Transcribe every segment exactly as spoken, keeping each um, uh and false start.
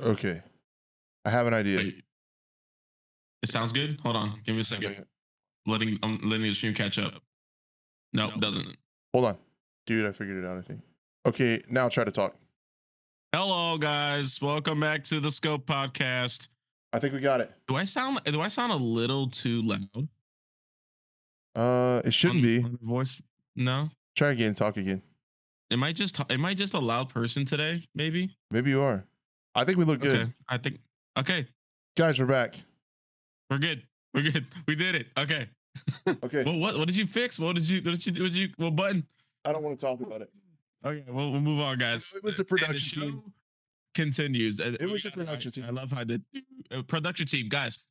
Okay. I have an idea. Wait. It sounds good. Hold on. Give me a second. Okay. Letting I'm letting the stream catch up. No, it doesn't. Hold on. Dude, I figured it out, I think. Okay, now try to talk. Hello, guys. Welcome back to the Scope Podcast. I think we got it. Do I sound do I sound a little too loud? Uh, it shouldn't on, be. On voice? No. Try again. Talk again. Am I just am I just a loud person today? Maybe. Maybe you are. I think we look okay. good. I think. Okay. Guys, we're back. We're good. We're good. We did it. Okay. Okay. Well, what what did you fix? What did you what did you what did you what button? I don't want to talk about it. Okay. Well, we'll move on, guys. It was a production team. Continues. It we was a production I, team. I love how the uh, production team guys.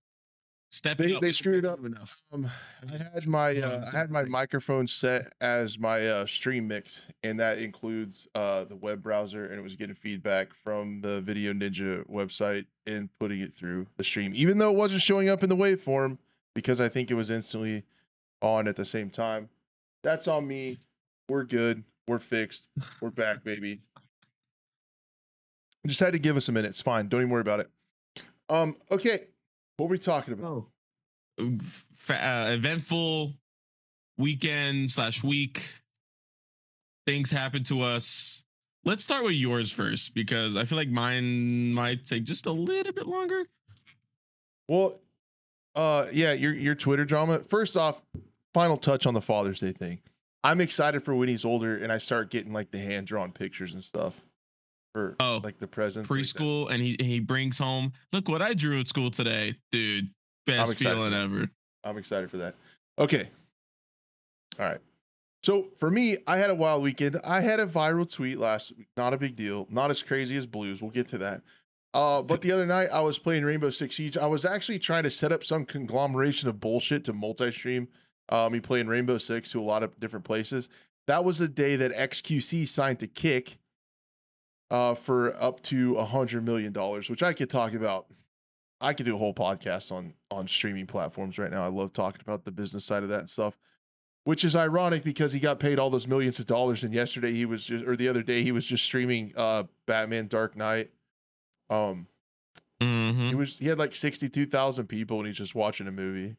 Step they, up. They screwed up enough. Um, I had my uh, I had my microphone set as my uh, stream mix, and that includes uh, the web browser, and it was getting feedback from the Video Ninja website and putting it through the stream, even though it wasn't showing up in the waveform because I think it was instantly on at the same time. That's on me. We're good. We're fixed. We're back, baby. Just had to give us a minute. It's fine. Don't even worry about it. Um. Okay. What were we talking about? Oh. Uh, eventful weekend slash week. Things happen to us. Let's start with yours first, because I feel like mine might take just a little bit longer. Well, uh, yeah, your your Twitter drama. First off, final touch on the Father's Day thing. I'm excited for when he's older and I start getting like the hand drawn pictures and stuff. For, oh, like the presents preschool, like and he he brings home. Look what I drew at school today, dude. Best feeling ever. I'm excited for that. Okay. All right. So for me, I had a wild weekend. I had a viral tweet last week. Not a big deal. Not as crazy as Blues. We'll get to that. Uh, but the other night I was playing Rainbow Six Siege. I was actually trying to set up some conglomeration of bullshit to multi-stream. Um, me playing Rainbow Six to a lot of different places. That was the day that X Q C signed to Kick. Uh, for up to a hundred million dollars, which I could talk about. I could do a whole podcast on on streaming platforms right now. I love talking about the business side of that and stuff, which is ironic because he got paid all those millions of dollars. And yesterday he was, just, or the other day he was just streaming uh, Batman Dark Knight. Um, mm-hmm. He was he had like sixty-two thousand people, and he's just watching a movie.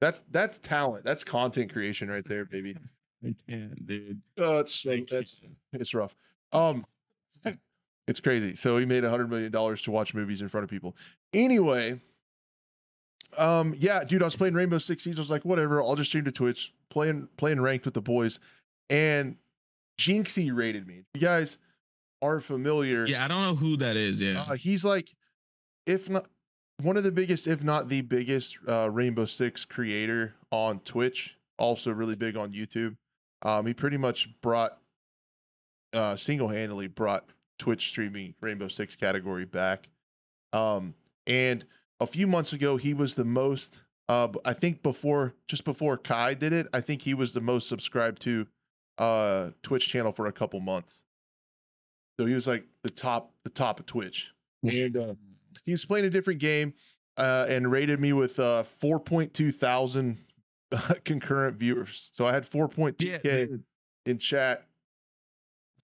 That's that's talent. That's content creation right there, baby. I can't, dude. Uh, it's I that's can't. It's rough. Um. It's crazy. So he made a hundred million dollars to watch movies in front of people. Anyway, um, yeah, dude, I was playing Rainbow Six Siege. I was like, whatever, I'll just stream to Twitch, playing playing ranked with the boys. And Jynxzi raided me. You guys aren't familiar. Yeah, I don't know who that is. Yeah, uh, he's like, if not one of the biggest, if not the biggest, uh, Rainbow Six creator on Twitch. Also, really big on YouTube. Um, he pretty much brought. Uh, single-handedly brought Twitch streaming Rainbow Six category back. Um, and a few months ago, he was the most, uh, I think before, just before Kai did it, I think he was the most subscribed to uh, Twitch channel for a couple months. So he was like the top, the top of Twitch. And uh, he was playing a different game uh, and rated me with uh, four point two thousand concurrent viewers. So I had four point two K yeah, in chat.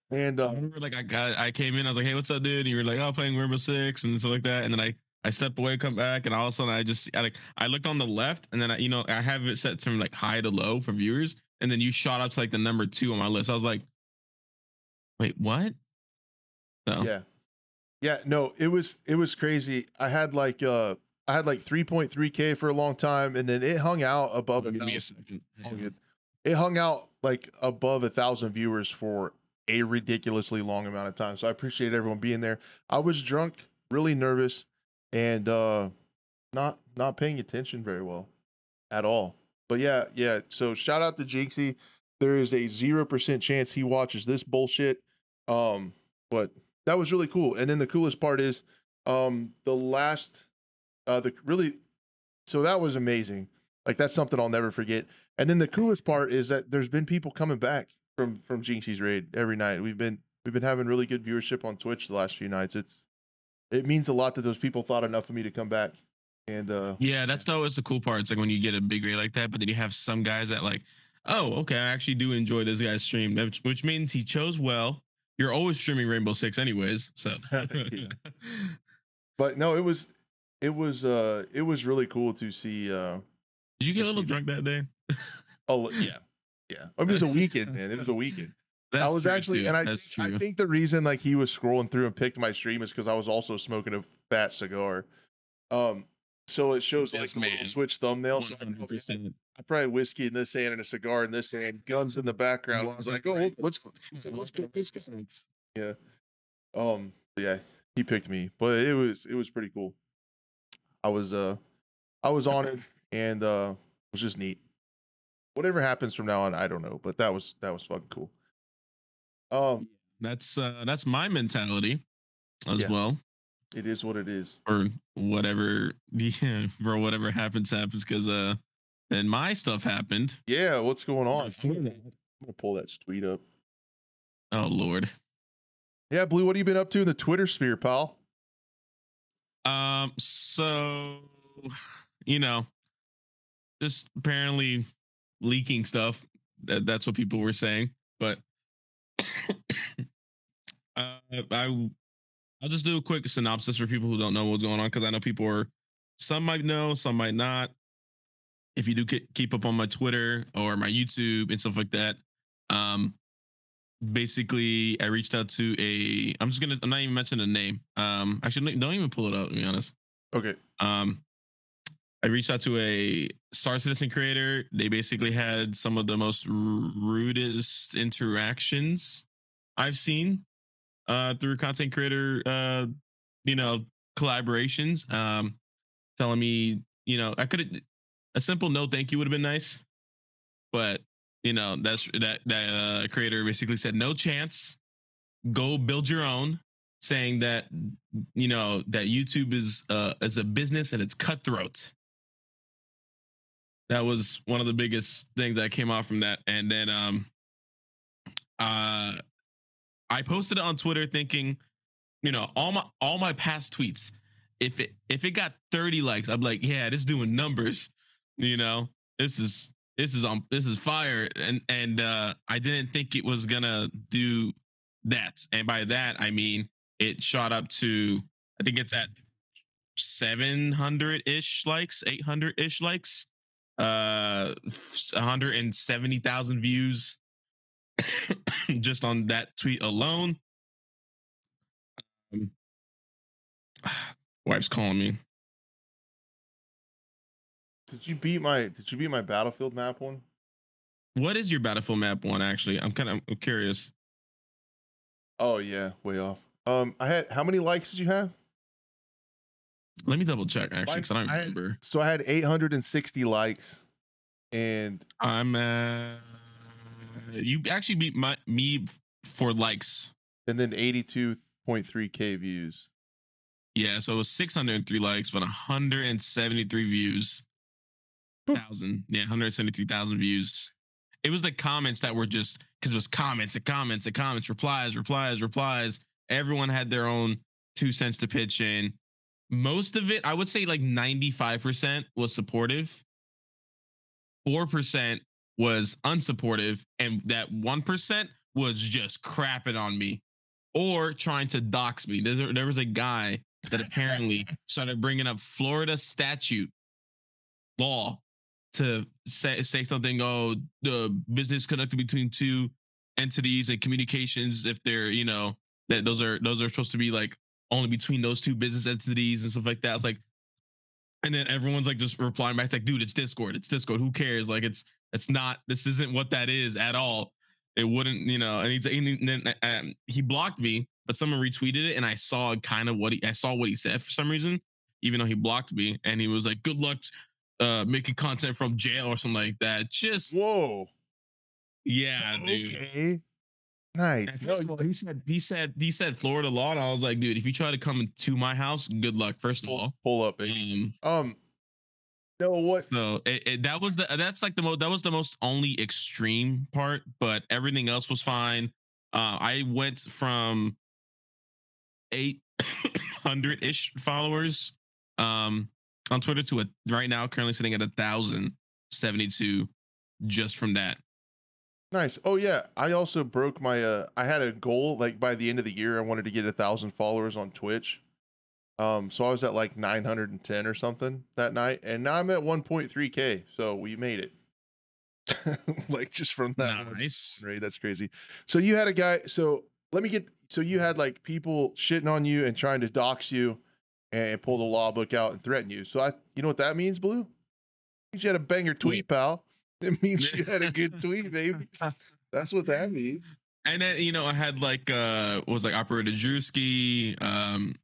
And uh, I remember, like I got, I came in, I was like, "Hey, what's up, dude?" And you were like, "Oh, playing Rainbow Six and stuff like that." And then I, I stepped away, come back, and all of a sudden, I just, I, like, I looked on the left, and then I, you know, I have it set from like high to low for viewers, and then you shot up to like the number two on my list. I was like, "Wait, what?" No. Yeah, yeah, no, it was, it was crazy. I had like, uh, I had like three point three K for a long time, and then it hung out above. Give me a second. All good. It hung out like above a thousand viewers for a ridiculously long amount of time. So I appreciate everyone being there. I was drunk, really nervous, and uh, not not paying attention very well at all. But yeah, yeah. So shout out to Jynxzi. There is a zero percent chance he watches this bullshit. Um, but that was really cool. And then the coolest part is um, the last, uh, the really, so that was amazing. Like that's something I'll never forget. And then the coolest part is that there's been people coming back from from Jynxzi's raid every night. We've been we've been having really good viewership on Twitch the last few nights. It's it means a lot that those people thought enough of me to come back. And uh, yeah, that's always the cool part. It's like when you get a big raid like that, but then you have some guys that like, oh, okay, I actually do enjoy this guy's stream, which, which means he chose well. You're always streaming Rainbow Six anyways, so yeah. But no, it was it was uh it was really cool to see. Uh, Did you get a little drunk that, that day? Oh yeah, yeah. It was a weekend, man. It was a weekend. That's I was actually, too. and I, th- I think the reason like he was scrolling through and picked my stream is because I was also smoking a fat cigar. Um, so it shows yes, like the little Twitch thumbnail. So I probably whiskey in this hand and a cigar in this hand, guns in the background. I was like, oh, let's let's pick this guy. Yeah. Um. Yeah. He picked me, but it was it was pretty cool. I was uh, I was on it, and uh, it was just neat. Whatever happens from now on, I don't know, but that was that was fucking cool. Um, that's uh, that's my mentality as yeah. well. It is what it is, or whatever. Yeah, bro. Whatever happens, happens. Because uh, then my stuff happened. Yeah, what's going on? I'm gonna pull that tweet up. Oh Lord. Yeah, Blue. What have you been up to in the Twitter sphere, pal? Um. So, you know, just apparently leaking stuff. That, that's what people were saying, but. uh, I I'll just do a quick synopsis for people who don't know what's going on, because I know people are, some might know, some might not. If you do k- keep up on my Twitter or my YouTube and stuff like that, um, basically I reached out to a I'm just gonna I'm not even mentioning a name. Um, actually don't even pull it up, to be honest. Okay. Um, I reached out to a Star Citizen creator. They basically had some of the most r- rudest interactions I've seen uh, through content creator, uh, you know, collaborations. Um, telling me, you know, I could a simple no thank you would have been nice, but you know that's that that uh, creator basically said no chance, go build your own, saying that you know that YouTube is uh, is a business and it's cutthroat. That was one of the biggest things that came out from that. And then um, uh, I posted it on Twitter thinking, you know, all my all my past tweets, if it if it got thirty likes, I'm like, yeah, this is doing numbers. You know, this is this is on this is fire. And and uh, I didn't think it was going to do that. And by that, I mean, it shot up to I think it's at seven hundred ish likes, eight hundred ish likes. Uh, one hundred seventy thousand views just on that tweet alone. Um, wife's calling me. Did you beat my? Did you beat my Battlefield map one? What is your Battlefield map one? Actually, I'm kind of curious. Oh yeah, way off. Um, I had how many likes did you have? Let me double check actually, because I don't remember. I had, so I had eight hundred sixty likes, and I'm uh, you actually beat my me for likes, and then eighty-two point three K views. Yeah, so it was six hundred three likes, but one hundred seventy-three views, thousand yeah, one hundred seventy-three thousand views. It was the comments that were just because it was comments and comments and comments, replies, replies, replies. Everyone had their own two cents to pitch in. Most of it, I would say like ninety-five percent was supportive. four percent was unsupportive. And that one percent was just crapping on me or trying to dox me. There's a, there was a guy that apparently started bringing up Florida statute law to say, say something. Oh, the business conducted between two entities and communications. If they're, you know, that those are, those are supposed to be like, only between those two business entities and stuff like that. It's like, and then everyone's like just replying back. It's like, dude, it's Discord. It's Discord. Who cares? Like, it's it's not. This isn't what that is at all. It wouldn't, you know. And he's and then um, he blocked me, but someone retweeted it, and I saw kind of what he. I saw what he said for some reason, even though he blocked me, and he was like, "Good luck uh, making content from jail or something like that." Just whoa, yeah, dude. Okay. Nice. First of all, he said he said he said Florida law, and I was like, dude, if you try to come to my house, good luck. First of all, pull up. Um, um, no, what? So it, it, that was the that's like the most that was the most only extreme part, but everything else was fine. Uh, I went from eight hundred ish followers um on Twitter to a right now currently sitting at a thousand seventy two just from that. Nice. Oh yeah, I also broke my. Uh, I had a goal like by the end of the year, I wanted to get a thousand followers on Twitch, Um, so I was at like nine hundred ten or something that night, and now I'm at one point three K. So we made it. Like just from that. Nice. Right. That's crazy. So you had a guy. So let me get, so you had like people shitting on you and trying to dox you and pull the law book out and threaten you. So I, you know what that means, Blue? It means you had a banger tweet, pal. It means you had a good tweet, baby. That's what that means. And then, you know, I had like, uh, what was like Operator Drewski, um,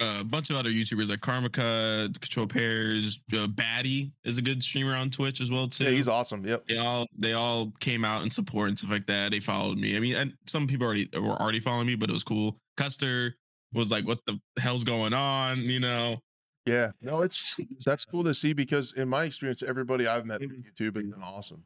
Uh, a bunch of other YouTubers like Karmica, Control Pairs, uh, Batty is a good streamer on Twitch as well too. Yeah, he's awesome. Yep. They all they all came out in support and stuff like that. They followed me. I mean, and some people already were already following me, but it was cool. Custer was like, "What the hell's going on?" You know. Yeah. No, it's that's cool to see because in my experience, everybody I've met on YouTube has been awesome.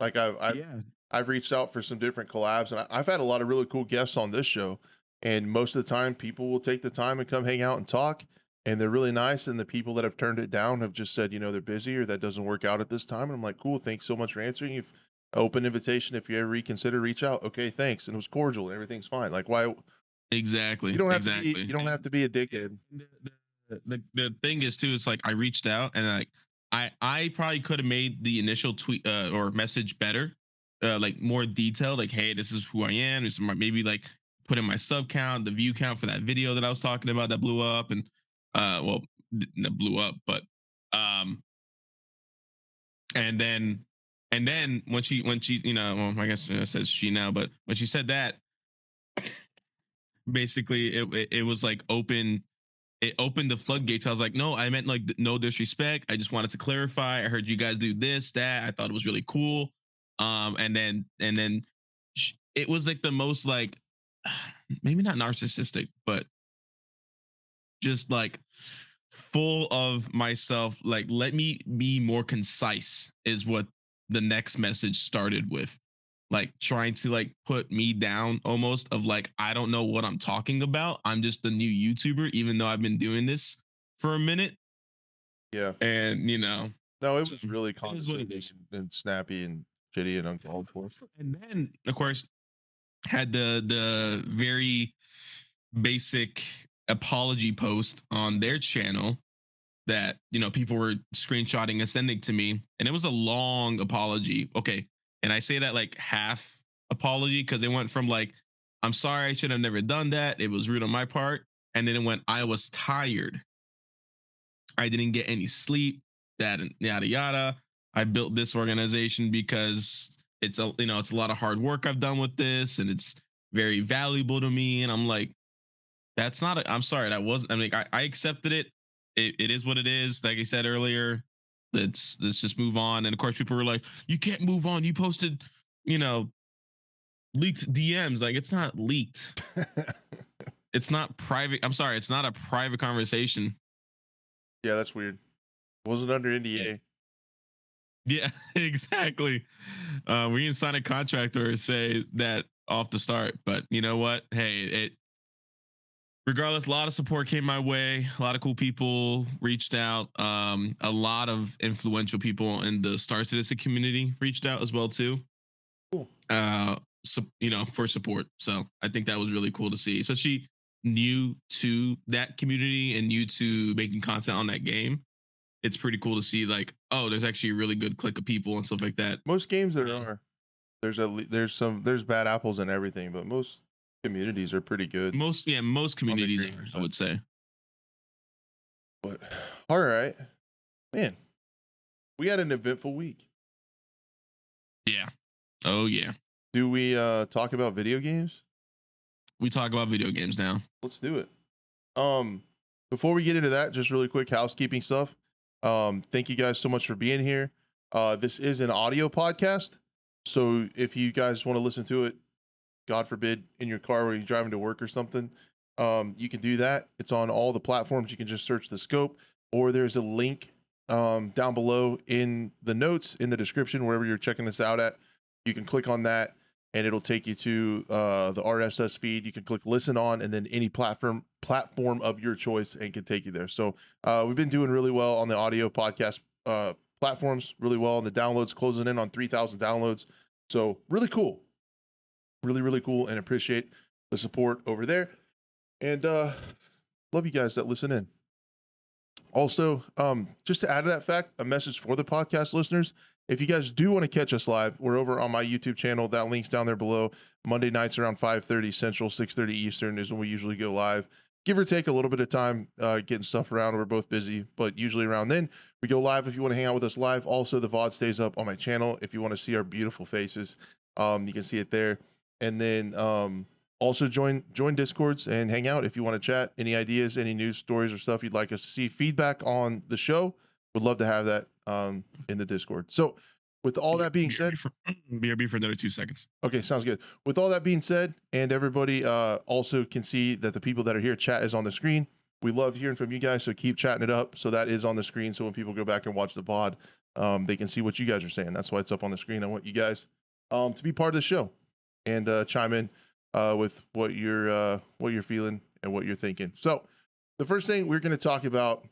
Like I've I've, yeah. I've reached out for some different collabs, and I've had a lot of really cool guests on this show. And most of the time, people will take the time and come hang out and talk, and they're really nice. And the people that have turned it down have just said, you know, they're busy or that doesn't work out at this time. And I'm like, cool, thanks so much for answering. You've open invitation. If you ever reconsider, reach out. Okay, thanks. And it was cordial and everything's fine. Like, why? Exactly. You don't have exactly. to. Be, you don't have to be a dickhead. The, the, the, the thing is, too, it's like I reached out and like I I probably could have made the initial tweet uh, or message better, uh, like more detailed. Like, hey, this is who I am. It's maybe like. Put in my sub count, the view count for that video that I was talking about that blew up, and uh, well, that blew up, but um, and then and then when she when she you know, well, I guess you know, it says she now, but when she said that, basically it, it it was like open, it opened the floodgates. I was like, no, I meant like no disrespect. I just wanted to clarify. I heard you guys do this, that. I thought it was really cool. Um, and then and then she, it was like the most like. Maybe not narcissistic, but just like full of myself. Like, let me be more concise is what the next message started with. Like trying to like put me down almost of like, I don't know what I'm talking about. I'm just the new YouTuber, even though I've been doing this for a minute. Yeah. And you know, no, it was really constant and snappy and shitty and uncalled for. And then of course, had the the very basic apology post on their channel that, you know, people were screenshotting and sending to me. And it was a long apology. Okay. And I say that like half apology because it went from like, I'm sorry, I should have never done that. It was rude on my part. And then it went, I was tired. I didn't get any sleep, that and yada, yada. I built this organization because... It's a, you know, it's a lot of hard work I've done with this, and it's very valuable to me. And I'm like, that's not. A, I'm sorry, that wasn't. I mean, I, I accepted it. it. It is what it is. Like I said earlier, let's let's just move on. And of course, people were like, you can't move on. You posted, you know, leaked D Ms. Like it's not leaked. It's not private. I'm sorry, it's not a private conversation. Yeah, that's weird. It wasn't under N D A. Yeah. Yeah, exactly. Uh, we didn't sign a contract or say that off the start, but you know what? Hey, it. Regardless, a lot of support came my way. A lot of cool people reached out. Um, a lot of influential people in the Star Citizen community reached out as well too. Cool. Uh, so, you know, for support. So I think that was really cool to see, especially new to that community and new to making content on that game. It's pretty cool to see like, oh, there's actually a really good clique of people and stuff like that. Most games there are, there's a, there's some, there's bad apples and everything, but most communities are pretty good. Most, yeah, most communities are, I would say. But all right, man, we had an eventful week. Yeah. Oh yeah. Do we uh, talk about video games? We talk about video games now. Let's do it. Um, before we get into that, just really quick housekeeping stuff. Um, thank you guys so much for being here. Uh, this is an audio podcast. So if you guys want to listen to it, God forbid, in your car where you're driving to work or something, um, you can do that. It's on all the platforms. You can just search The Scope, or there's a link um, down below in the notes, in the description, wherever you're checking this out at. You can click on that, and it'll take you to uh, the R S S feed. You can click listen on, and then any platform platform of your choice, and can take you there. So uh, we've been doing really well on the audio podcast uh, platforms, really well on the downloads, closing in on three thousand downloads. So really cool, really, really cool, and appreciate the support over there. And uh, Love you guys that listen in. Also, um, just to add to that fact, a message for the podcast listeners. If you guys do want to catch us live, we're over on my YouTube channel. That link's down there below. Monday nights around five thirty Central, six thirty Eastern is when we usually go live. Give or take a little bit of time uh, getting stuff around. We're both busy, but usually around then we go live if you want to hang out with us live. Also, the V O D stays up on my channel if you want to see our beautiful faces. Um, you can see it there. And then um, also join join Discords and hang out if you want to chat. Any ideas, any news stories or stuff you'd like us to see, feedback on the show, would love to have that. Um, in the Discord. So with all that being said, B R B for another two seconds. Okay, sounds good. With all that being said, and everybody uh, also can see that the people that are here, chat is on the screen. We love hearing from you guys, so keep chatting it up. So that is on the screen. So when people go back and watch the V O D, um, they can see what you guys are saying. That's why it's up on the screen. I want you guys um, to be part of the show and uh, chime in uh, with what you're uh, what you're feeling and what you're thinking. So the first thing we're going to talk about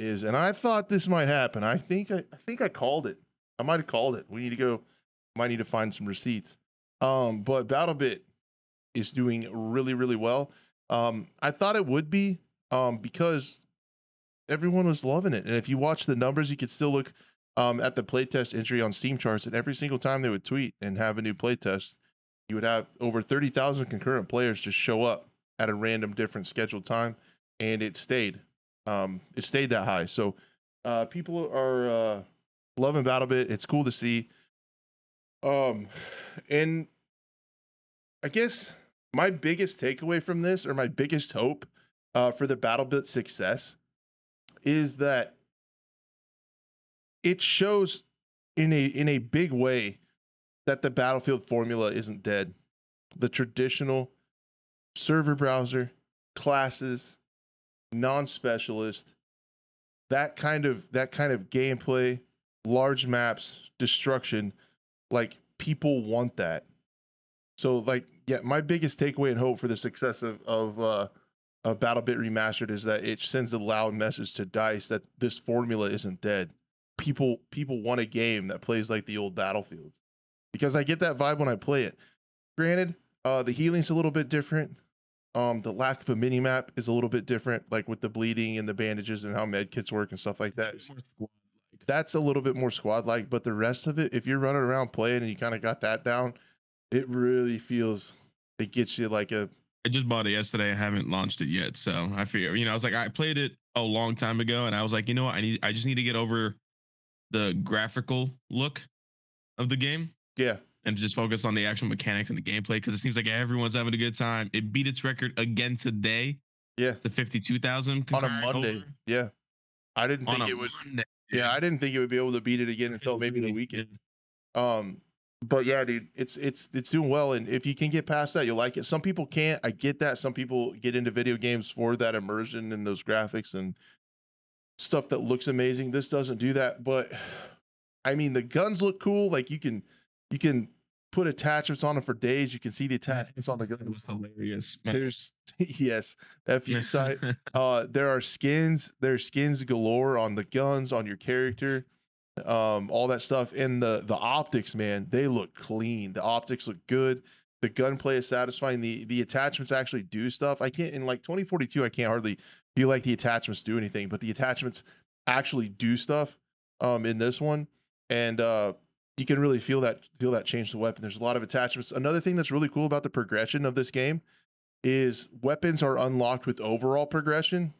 is, and I thought this might happen. I think I, I think I called it. I might have called it. We need to go. Might need to find some receipts. Um, but BattleBit is doing really, really well. Um, I thought it would be um, because everyone was loving it. And if you watch the numbers, you could still look um, at the playtest entry on Steam charts. And every single time they would tweet and have a new playtest, you would have over thirty thousand concurrent players just show up at a random different scheduled time, and it stayed. Um, it stayed that high. So uh, people are uh, loving BattleBit. It's cool to see. Um, and I guess my biggest takeaway from this, or my biggest hope uh, for the BattleBit success, is that it shows in a in a big way that the Battlefield formula isn't dead. The traditional server browser, classes, non-specialist, that kind of that kind of gameplay, large maps, destruction, like people want that. So like, yeah, my biggest takeaway and hope for the success of of uh of BattleBit Remastered is that it sends a loud message to DICE that this formula isn't dead. People people want a game that plays like the old Battlefields, because I get that vibe when I play it. Granted, uh the healing's a little bit different. Um, the lack of a mini map is a little bit different, like with the bleeding and the bandages and how med kits work and stuff like that. That's a little bit more squad like, but the rest of it, if you're running around playing and you kind of got that down, it really feels, it gets you like a. I just bought it yesterday. I haven't launched it yet, so I figure, you know, I was like, I played it a long time ago, and I was like, you know what, I need, I just need to get over the graphical look of the game. Yeah. And just focus on the actual mechanics and the gameplay, because it seems like everyone's having a good time. It beat its record again today. Yeah, to fifty-two thousand on a Monday. Over. Yeah, I didn't on think it would. Monday. Yeah, I didn't think it would be able to beat it again until maybe the weekend. Um, but yeah, dude, it's it's it's doing well, and if you can get past that, you'll like it. Some people can't. I get that. Some people get into video games for that immersion and those graphics and stuff that looks amazing. This doesn't do that, but I mean, the guns look cool. Like you can you can. put attachments on them for days. You can see the attachments on the gun. It was hilarious. There's yes, F you site. Uh, there are skins. There's skins galore on the guns, on your character, um, all that stuff. And the the optics, man, they look clean. The optics look good. The gunplay is satisfying. The the attachments actually do stuff. I can't in like twenty forty-two. I can't hardly feel like the attachments do anything, but the attachments actually do stuff. Um, in this one, and uh. You can really feel that feel that change to the weapon. There's a lot of attachments. Another thing that's really cool about the progression of this game is weapons are unlocked with overall progression.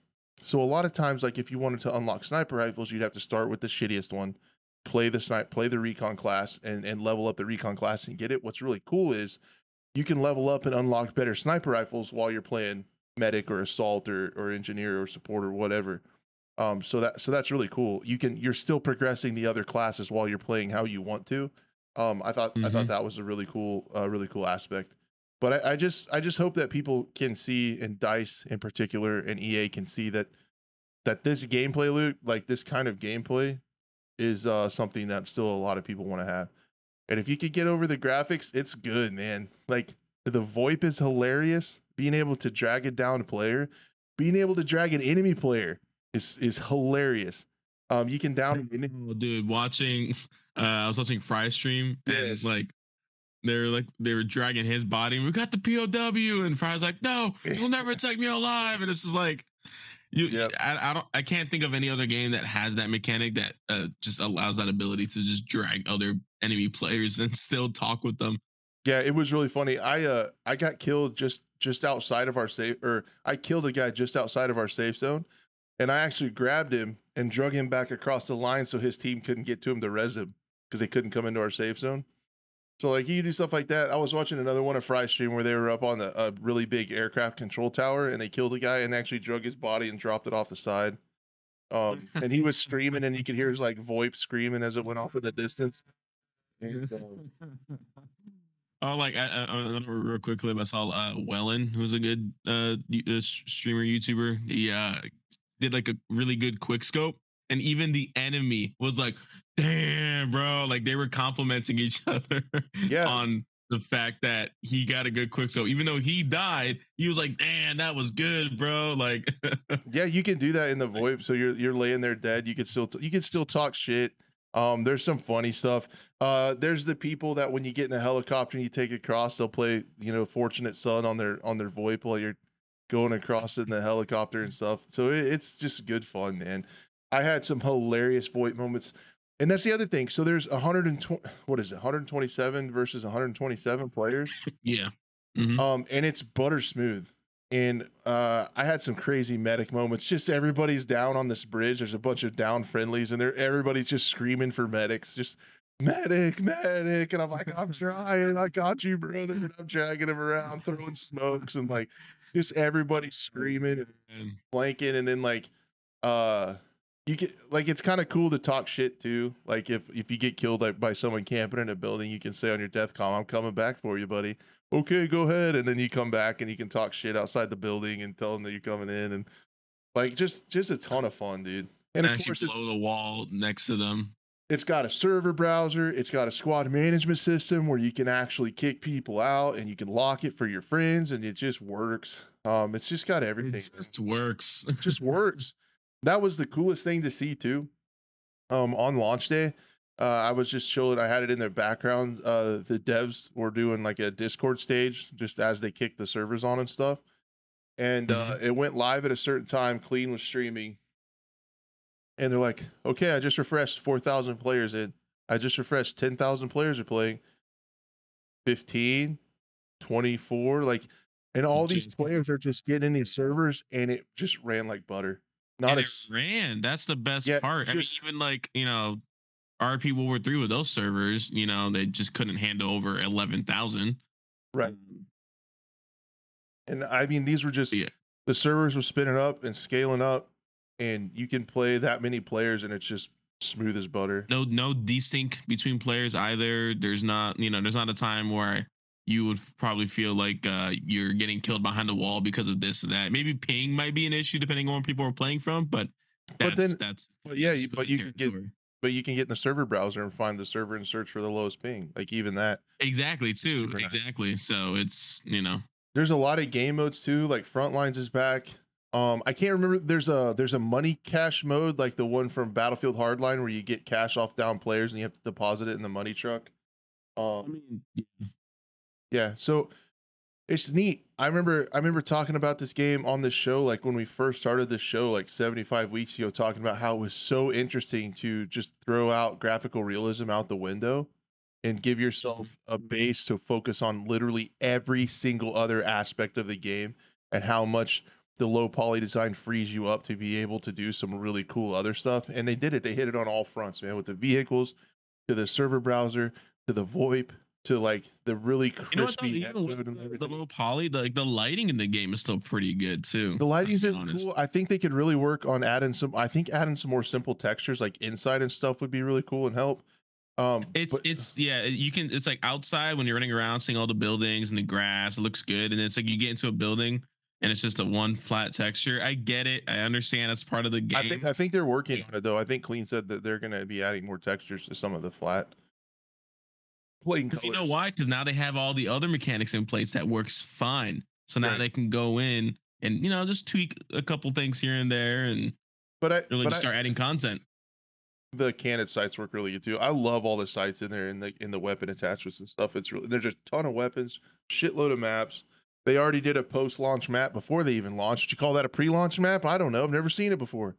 So a lot of times, like if you wanted to unlock sniper rifles, you'd have to start with the shittiest one, play the snipe, play the recon class, and and level up the recon class and get it. What's really cool is you can level up and unlock better sniper rifles while you're playing medic or assault or or engineer or support or whatever. Um, so that so that's really cool. You can you're still progressing the other classes while you're playing how you want to. Um, I thought mm-hmm. I thought that was a really cool uh, really cool aspect. But I, I just I just hope that people can see, and DICE in particular and E A can see that that this gameplay loop, like this kind of gameplay, is uh, something that still a lot of people want to have. And if you could get over the graphics, it's good, man. Like the VoIP is hilarious. Being able to drag it down a player, being able to drag an enemy player. Is is hilarious. Um, you can down. Oh, dude, watching. Uh, I was watching Fry stream, and yes. like they're like they were dragging his body. We got the P O W, and Fry's like, "No, you'll never take me alive." And it's just like, You, yep. I, I don't. I can't think of any other game that has that mechanic that uh, just allows that ability to just drag other enemy players and still talk with them. Yeah, it was really funny. I uh, I got killed just just outside of our safe, or I killed a guy just outside of our safe zone, and I actually grabbed him and drug him back across the line so his team couldn't get to him to res him because they couldn't come into our safe zone. So like you do stuff like that. I was watching another one of Fry's stream where they were up on the, a really big aircraft control tower and they killed a guy and actually drug his body and dropped it off the side. Um, and he was screaming and you could hear his like VoIP screaming as it went off in the distance. Oh, like I, I, I real quick clip. I saw uh, Wellen, who's a good uh, streamer YouTuber. He uh, did like a really good quick scope. And even the enemy was like, damn, bro. Like they were complimenting each other yeah. on the fact that he got a good quick scope. Even though he died, he was like, damn, that was good, bro. Like, yeah, you can do that in the VoIP. So you're you're laying there dead. You can still t- you can still talk shit. Um, there's some funny stuff. Uh, there's the people that when you get in a helicopter and you take across, they'll play, you know, Fortunate Son on their on their VoIP while you're going across in the helicopter and stuff. So it, it's just good fun, man. I had some hilarious VoIP moments. And that's the other thing. So there's one hundred twenty, what is it? one hundred twenty-seven versus one hundred twenty-seven players. Yeah. Mm-hmm. Um, and it's butter smooth. And uh, I had some crazy medic moments. Just everybody's down on this bridge. There's a bunch of down friendlies and they're everybody's just screaming for medics, just medic, medic. And I'm like, I'm trying. I got you, brother. And I'm dragging him around, throwing smokes and like just everybody screaming and blanking. And then like, uh, you get like it's kind of cool to talk shit too. Like if if you get killed like, by someone camping in a building, you can say on your death comm, "I'm coming back for you, buddy." Okay, go ahead, and then you come back and you can talk shit outside the building and tell them that you're coming in and like just just a ton of fun, dude. And, and of course, blow it, the wall next to them. It's got a server browser. It's got a squad management system where you can actually kick people out and you can lock it for your friends, and it just works. Um, it's just got everything. It just works. It just works. That was the coolest thing to see too. Um, on launch day, uh, I was just chilling. I had it in their background. Uh, the devs were doing like a Discord stage just as they kicked the servers on and stuff. And uh, it went live at a certain time. Clean was streaming, and they're like, "Okay, I just refreshed four thousand players in. I just refreshed ten thousand players are playing. fifteen, twenty-four, like, and all Jeez. These players are just getting in these servers, and it just ran like butter." Not and a, it ran. That's the best yeah, part. I mean, even like, you know, R P World War Three with those servers, you know, they just couldn't handle over eleven thousand. Right. And I mean, these were just, yeah. the servers were spinning up and scaling up, and you can play that many players and it's just smooth as butter. No, no desync between players either. There's not, you know, there's not a time where you would probably feel like uh, you're getting killed behind the wall because of this and that. Maybe ping might be an issue depending on where people are playing from, but that's but then, that's but yeah, you, but you can get but you can get in the server browser and find the server and search for the lowest ping. Like even that. Exactly too. Exactly. Nice. So it's, you know. There's a lot of game modes too, like Frontlines is back. Um I can't remember there's a there's a money cash mode like the one from Battlefield Hardline where you get cash off down players and you have to deposit it in the money truck. Um I mean yeah. Yeah, so it's neat. I remember I remember talking about this game on this show, like when we first started this show, like seventy-five weeks ago, talking about how it was so interesting to just throw out graphical realism out the window and give yourself a base to focus on literally every single other aspect of the game and how much the low poly design frees you up to be able to do some really cool other stuff. And they did it. They hit it on all fronts, man, with the vehicles, to the server browser, to the VoIP, to like the really crispy, you know what, the, the low poly, the, like the lighting in the game is still pretty good too. The lighting's cool. I think they could really work on adding some. I think adding some more simple textures like inside and stuff would be really cool and help. Um, it's but, it's yeah, you can. It's like outside when you're running around, seeing all the buildings and the grass, it looks good, and it's like you get into a building and it's just a one flat texture. I get it. I understand. That's part of the game. I think I think they're working yeah. on it though. I think Clean said that they're going to be adding more textures to some of the flat. Because you know why? Because now they have all the other mechanics in place that works fine. So now right. they can go in and, you know, just tweak a couple things here and there and but I, really but just start I, adding content. The candid sites work really good too. I love all the sites in there and the in the weapon attachments and stuff. It's really, there's a ton of weapons, shitload of maps. They already did a post-launch map before they even launched. Would you call that a pre-launch map? I don't know. I've never seen it before.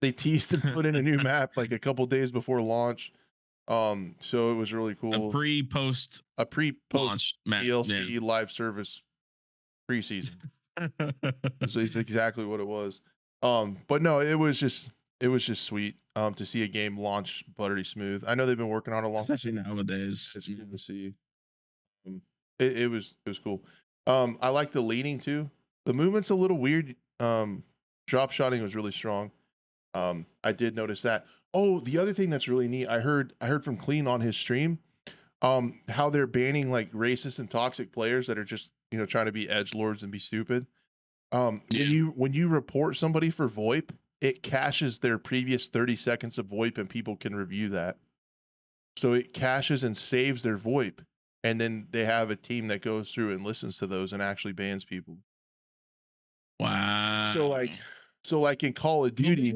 They teased and put in a new map like a couple days before launch. Um, so it was really cool. A pre-post, a pre-post launch D L C yeah. live service preseason. So it's exactly what it was. Um, but no, it was just it was just sweet um to see a game launch buttery smooth. I know they've been working on it a long time. Especially nowadays. It's yeah. cool to see. Um, it, it was it was cool. Um, I like the leaning too. The movement's a little weird. Um, drop shotting was really strong. Um, I did notice that. Oh, the other thing that's really neat, I heard I heard from Clean on his stream, um, how they're banning like racist and toxic players that are just, you know, trying to be edgelords and be stupid. Um, yeah. when you when you report somebody for VoIP, it caches their previous thirty seconds of VoIP and people can review that. So it caches and saves their VoIP, and then they have a team that goes through and listens to those and actually bans people. Wow. So like so like in Call of Duty.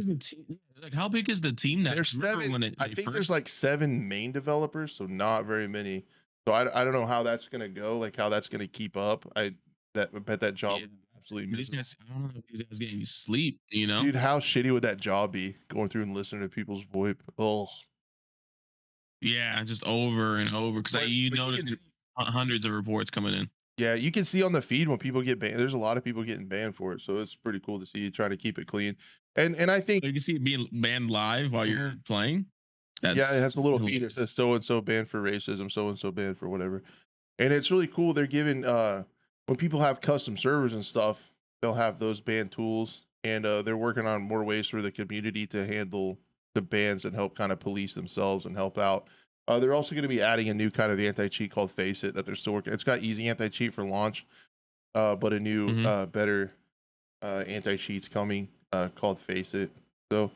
Like, how big is the team now? There's seven, when it, I think first... there's like seven main developers, so not very many. So I, I don't know how that's gonna go, like how that's gonna keep up. I that I bet that job yeah. absolutely. These guys, I don't know if these guys getting sleep, you know. Dude, how shitty would that job be? Going through and listening to people's VoIP. Oh. Yeah, just over and over because like, you notice hundreds of reports coming in. Yeah, you can see on the feed when people get banned. There's a lot of people getting banned for it, so it's pretty cool to see you trying to keep it clean. And and I think so you can see it being banned live while you're playing. That's yeah, it has a little feed that says so and so banned for racism, so and so banned for whatever. And it's really cool. They're giving uh, when people have custom servers and stuff, they'll have those ban tools, and uh, they're working on more ways for the community to handle the bans and help kind of police themselves and help out. Uh, they're also going to be adding a new kind of anti-cheat called Face It that they're still working. It's got easy anti-cheat for launch, uh, but a new, mm-hmm. uh, better uh, anti-cheat's coming uh, called Face It. So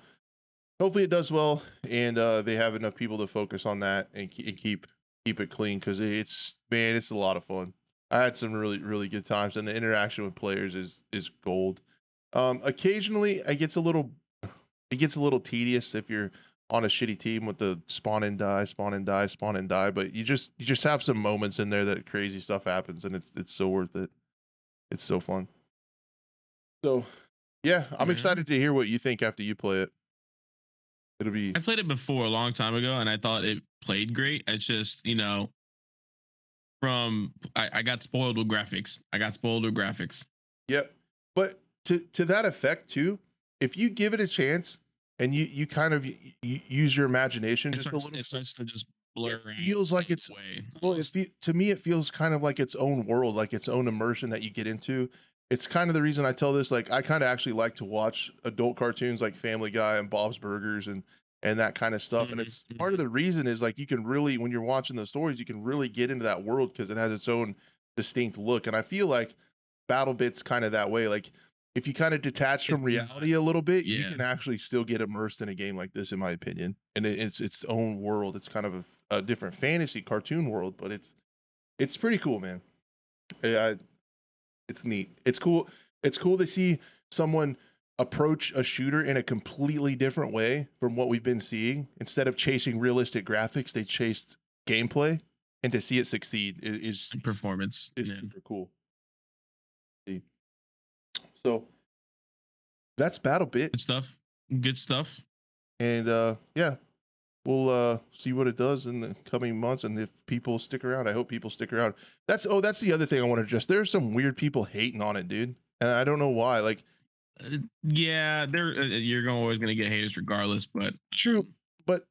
hopefully it does well, and uh, they have enough people to focus on that and, ke and keep keep it clean because it's man, it's a lot of fun. I had some really really good times, and the interaction with players is is gold. Um, occasionally, it gets a little it gets a little tedious if you're on a shitty team with the spawn and die, spawn and die, spawn and die, but you just you just have some moments in there that crazy stuff happens, and it's it's so worth it. It's so fun. So, yeah, I'm yeah. excited to hear what you think after you play it. It'll be. I played it before a long time ago, and I thought it played great. It's just you know, from I, I got spoiled with graphics. I got spoiled with graphics. Yep, but to to that effect too, if you give it a chance. And you, you kind of you, you use your imagination. It just starts, a little. It starts to just blur. It feels like it's way. Well, it's, to me, it feels kind of like its own world, like its own immersion that you get into. It's kind of the reason I tell this. Like, I kind of actually like to watch adult cartoons like Family Guy and Bob's Burgers and and that kind of stuff. Mm-hmm. And it's part of the reason is like you can really, when you're watching those stories, you can really get into that world because it has its own distinct look. And I feel like BattleBit's kind of that way. Like. If you kind of detach from reality a little bit, yeah. you can actually still get immersed in a game like this, in my opinion. And it, it's its own world. It's kind of a, a different fantasy cartoon world, but it's it's pretty cool, man. I, it's neat. It's cool. It's cool to see someone approach a shooter in a completely different way from what we've been seeing. Instead of chasing realistic graphics, they chased gameplay, and to see it succeed is performance. It's yeah. super cool. So that's BattleBit. Good stuff. Good stuff. And uh, yeah, we'll uh, see what it does in the coming months. And if people stick around, I hope people stick around. That's oh, that's the other thing I want to address. There's some weird people hating on it, dude. And I don't know why. Like, uh, yeah, there uh, you're always going to get haters regardless. But true. But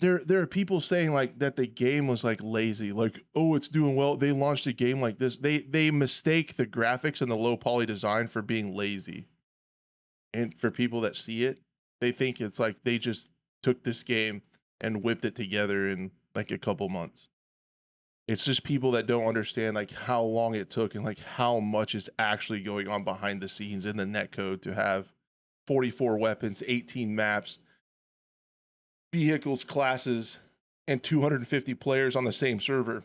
there there are people saying like that the game was like lazy. Like, oh, it's doing well. They launched a game like this. They they mistake the graphics and the low poly design for being lazy. And for people that see it, they think it's like they just took this game and whipped it together in like a couple months. It's just people that don't understand like how long it took and like how much is actually going on behind the scenes in the netcode to have forty-four weapons, eighteen maps. Vehicles, classes, and two hundred fifty players on the same server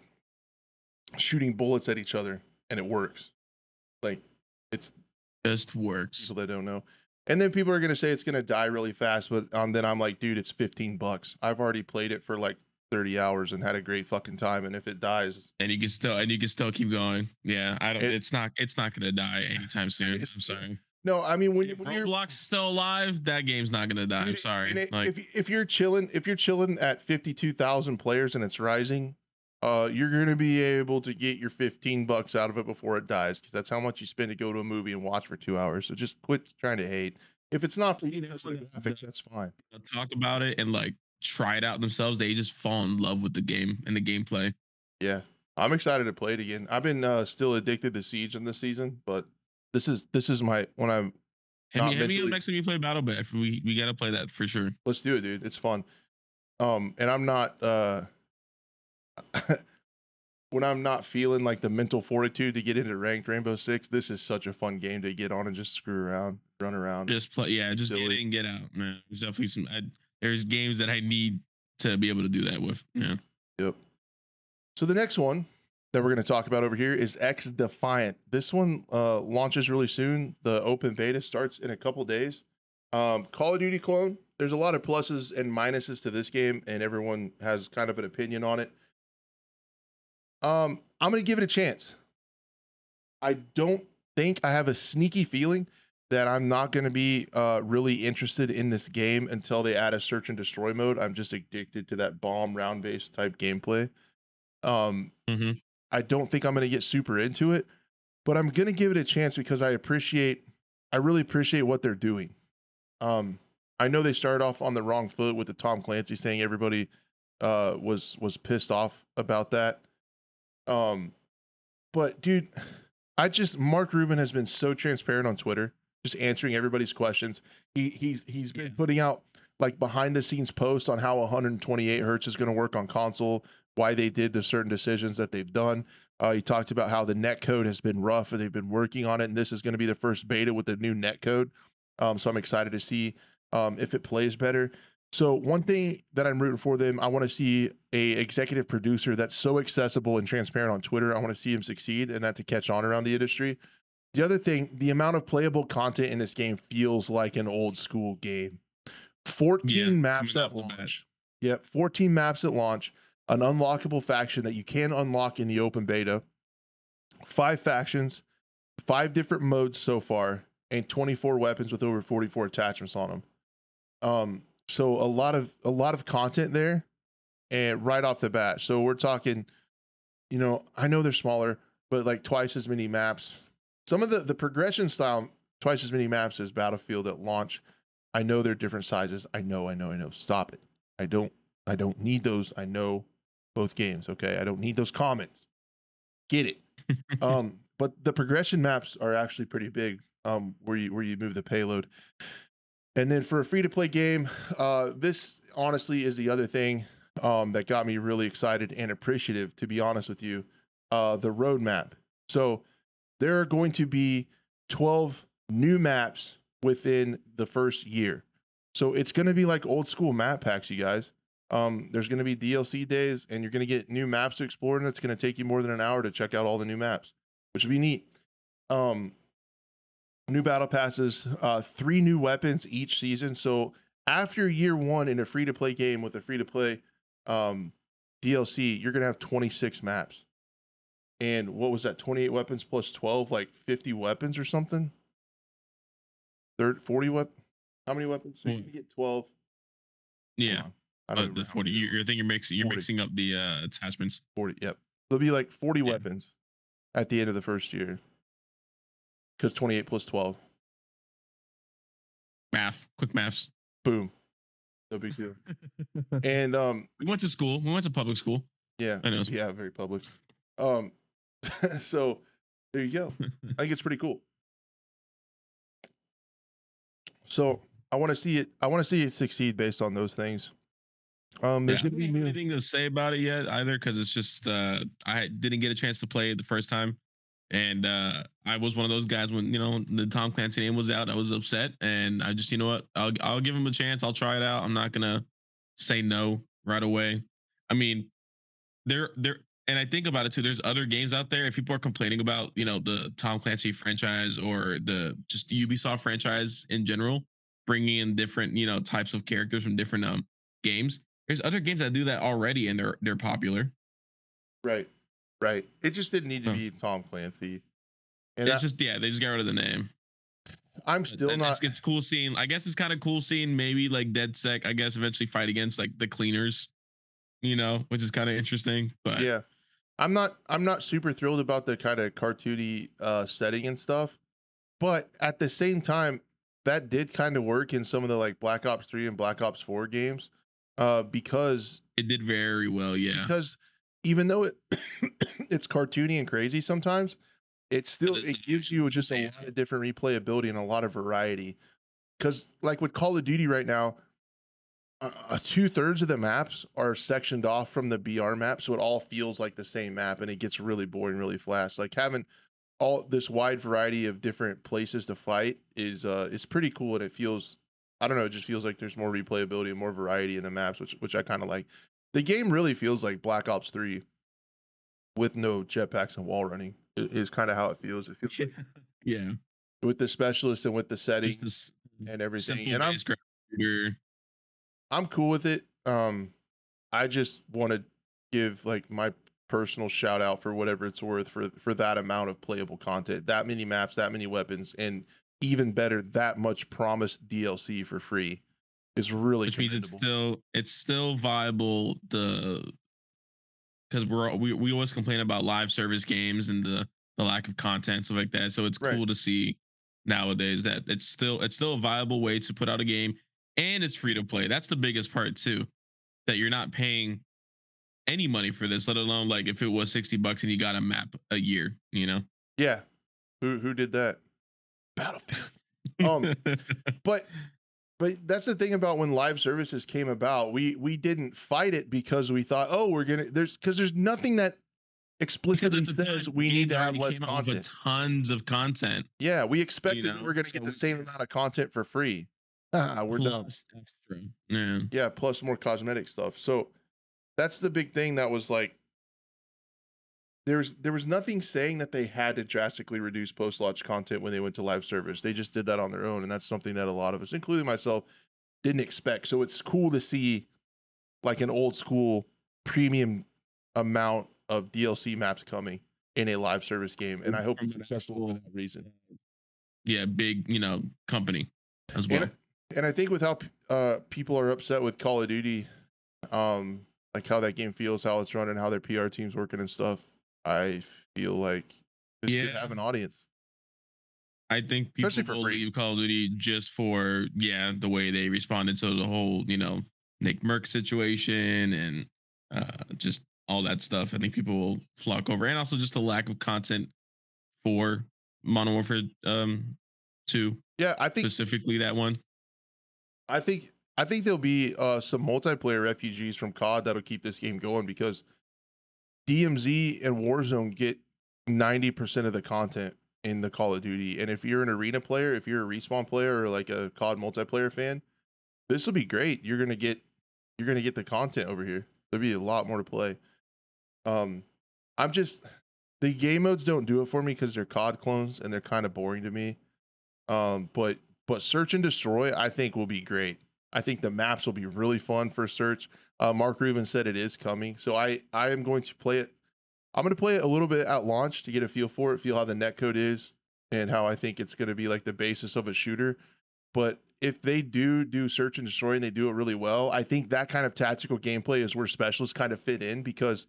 shooting bullets at each other, and it works. Like, it's just works. People that don't know. And then people are going to say it's going to die really fast, but um, then I'm like, dude, it's fifteen bucks. I've already played it for like thirty hours and had a great fucking time, and if it dies, and you can still and you can still keep going. Yeah, I don't. It, it's not. It's not gonna die anytime soon. I'm sorry. No, I mean when, if when Roblox's still alive, that game's not gonna die. I'm sorry. It, like, if if you're chilling, if you're chilling at fifty-two thousand players and it's rising, uh, you're gonna be able to get your fifteen bucks out of it before it dies, because that's how much you spend to go to a movie and watch for two hours. So just quit trying to hate. If it's not for you, know, graphics, that's fine. They'll talk about it and like try it out themselves. They just fall in love with the game and the gameplay. Yeah, I'm excited to play it again. I've been uh, still addicted to Siege in this season, but this is this is my when I'm. Hit me, hit me the next time you play BattleBit. We we gotta play that for sure. Let's do it, dude. It's fun. Um, and I'm not uh, when I'm not feeling like the mental fortitude to get into ranked Rainbow Six. This is such a fun game to get on and just screw around, run around, just play. Yeah, just silly. Get in, get out, man. There's definitely some. I, There's games that I need to be able to do that with. Yeah. Yep. So the next one that we're going to talk about over here is XDefiant. This one uh, launches really soon. The open beta starts in a couple days. Um, Call of Duty clone. There's a lot of pluses and minuses to this game, and everyone has kind of an opinion on it. Um, I'm going to give it a chance. I don't think I have a sneaky feeling that I'm not going to be uh, really interested in this game until they add a search and destroy mode. I'm just addicted to that bomb round based type gameplay. Um, mm-hmm. I don't think I'm going to get super into it, but I'm going to give it a chance because I appreciate, I really appreciate what they're doing. Um, I know they started off on the wrong foot with the Tom Clancy saying everybody uh, was, was pissed off about that. Um, but dude, I just, Mark Rubin has been so transparent on Twitter, just answering everybody's questions. He he's he's been yeah. putting out like behind the scenes posts on how one twenty-eight hertz is going to work on console, why they did the certain decisions that they've done. Uh, he talked about how the net code has been rough and they've been working on it, and this is going to be the first beta with the new net code. Um, so I'm excited to see um, if it plays better. So one thing that I'm rooting for them, I want to see a executive producer that's so accessible and transparent on Twitter. I want to see him succeed and that to catch on around the industry. The other thing, the amount of playable content in this game feels like an old school game. fourteen yeah, maps I mean, at launch. Bad. Yep, fourteen maps at launch, an unlockable faction that you can unlock in the open beta, five factions, five different modes so far, and twenty-four weapons with over forty-four attachments on them. Um, so a lot of a lot of content there, and right off the bat. So we're talking, you know, I know they're smaller, but like twice as many maps. Some of the, the progression style, twice as many maps as Battlefield at launch. I know they're different sizes. I know, I know, I know. Stop it. I don't, I don't need those. I know both games. Okay. I don't need those comments. Get it. um, but the progression maps are actually pretty big. Um, where you, where you move the payload. And then for a free to play game, uh, this honestly is the other thing, um, that got me really excited and appreciative, to be honest with you, uh, the roadmap. So, there are going to be twelve new maps within the first year. So it's going to be like old school map packs, you guys. Um, there's going to be D L C days, and you're going to get new maps to explore, and it's going to take you more than an hour to check out all the new maps, which would be neat. Um, new battle passes, uh, three new weapons each season. So after year one in a free-to-play game with a free-to-play um, D L C, you're going to have twenty-six maps. And what was that, twenty-eight weapons plus twelve, like fifty weapons or something? forty weapons? How many weapons? So you can get twelve. Yeah. I don't uh, the forty. You're, I think you're, mixing, you're mixing up the uh, attachments. forty, yep. There'll be like forty yeah. weapons at the end of the first year. Because twenty-eight plus twelve. Math. Quick maths. Boom. No big deal. And um, we went to school. We went to public school. Yeah. I know. Yeah, very public. Um, so there you go. I think it's pretty cool. So I want to see it. I want to see it succeed based on those things. Um, there's yeah, gonna be new... anything to say about it yet either, because it's just uh, I didn't get a chance to play it the first time, and uh, I was one of those guys when you know the Tom Clancy name was out, I was upset, and I just you know what, I'll I'll give him a chance. I'll try it out. I'm not gonna say no right away. I mean, there there. And I think about it too. There's other games out there. If people are complaining about, you know, the Tom Clancy franchise or the just Ubisoft franchise in general, bringing in different, you know, types of characters from different um, games, There's other games that do that already, and they're they're popular. Right, right. It just didn't need to oh. be Tom Clancy. And it's I, just yeah, they just got rid of the name. I'm still and not. It's, it's cool seeing. I guess it's kind of cool seeing maybe like DedSec. I guess eventually fight against like the cleaners, you know, which is kind of interesting. But yeah, I'm not. I'm not super thrilled about the kind of cartoony uh, setting and stuff. But at the same time, that did kind of work in some of the like Black Ops three and Black Ops four games, uh, because it did very well. Yeah, because even though it it's cartoony and crazy sometimes, it still it gives you just a lot of different replayability and a lot of variety. Because like with Call of Duty right now, uh, two thirds of the maps are sectioned off from the B R map, so it all feels like the same map, and it gets really boring really fast. Like having all this wide variety of different places to fight is uh is pretty cool, and it feels, I don't know, it just feels like there's more replayability and more variety in the maps, which which I kind of like. The game really feels like Black Ops three with no jetpacks and wall running is kind of how it feels. It feels like, yeah, with the specialists and with the settings and everything. And I'm I'm cool with it. Um, I just want to give like my personal shout out for whatever it's worth for for that amount of playable content, that many maps, that many weapons, and even better, that much promised D L C for free is really which means it's still it's still viable. The because we're we, we always complain about live service games and the the lack of content, stuff like that, so it's right. cool to see nowadays that it's still it's still a viable way to put out a game, and it's free to play. That's the biggest part too, that you're not paying any money for this, let alone like if it was sixty bucks and you got a map a year, you know? Yeah. Who who did that? Battlefield. Um but but that's the thing about when live services came about. We we didn't fight it because we thought, oh, we're gonna there's because there's nothing that explicitly says we need to have less content. Tons of content. Yeah, we expected you know? we're gonna so, get the same amount of content for free. Ah, we're done. Yeah. yeah, plus more cosmetic stuff. So that's the big thing that was like, there's there was nothing saying that they had to drastically reduce post-launch content when they went to live service. They just did that on their own, and that's something that a lot of us, including myself, didn't expect. So it's cool to see like an old school premium amount of D L C maps coming in a live service game, and I hope it's successful for that reason. Yeah, big, you know, company as well. And, and I think with how uh, people are upset with Call of Duty, um, like how that game feels, how it's running, how their P R team's working and stuff, I feel like this yeah. could have an audience. I think people will leave Call of Duty just for, yeah, the way they responded to the whole, you know, Nick Merck situation and uh, just all that stuff. I think people will flock over. And also just the lack of content for Modern Warfare um, two. Yeah, I think specifically that one. I think... I think there'll be uh, some multiplayer refugees from C O D that'll keep this game going, because D M Z and Warzone get ninety percent of the content in the Call of Duty. And if you're an arena player, if you're a Respawn player or like a C O D multiplayer fan, this will be great. You're gonna get you're gonna get the content over here. There'll be a lot more to play. Um, I'm just the game modes don't do it for me because they're C O D clones and they're kind of boring to me. Um, but but Search and Destroy I think will be great. I think the maps will be really fun for Search. Uh, Mark Rubin said it is coming. So I, I am going to play it. I'm going to play it a little bit at launch to get a feel for it, feel how the netcode is and how I think it's going to be like the basis of a shooter. But if they do do Search and Destroy and they do it really well, I think that kind of tactical gameplay is where specialists kind of fit in, because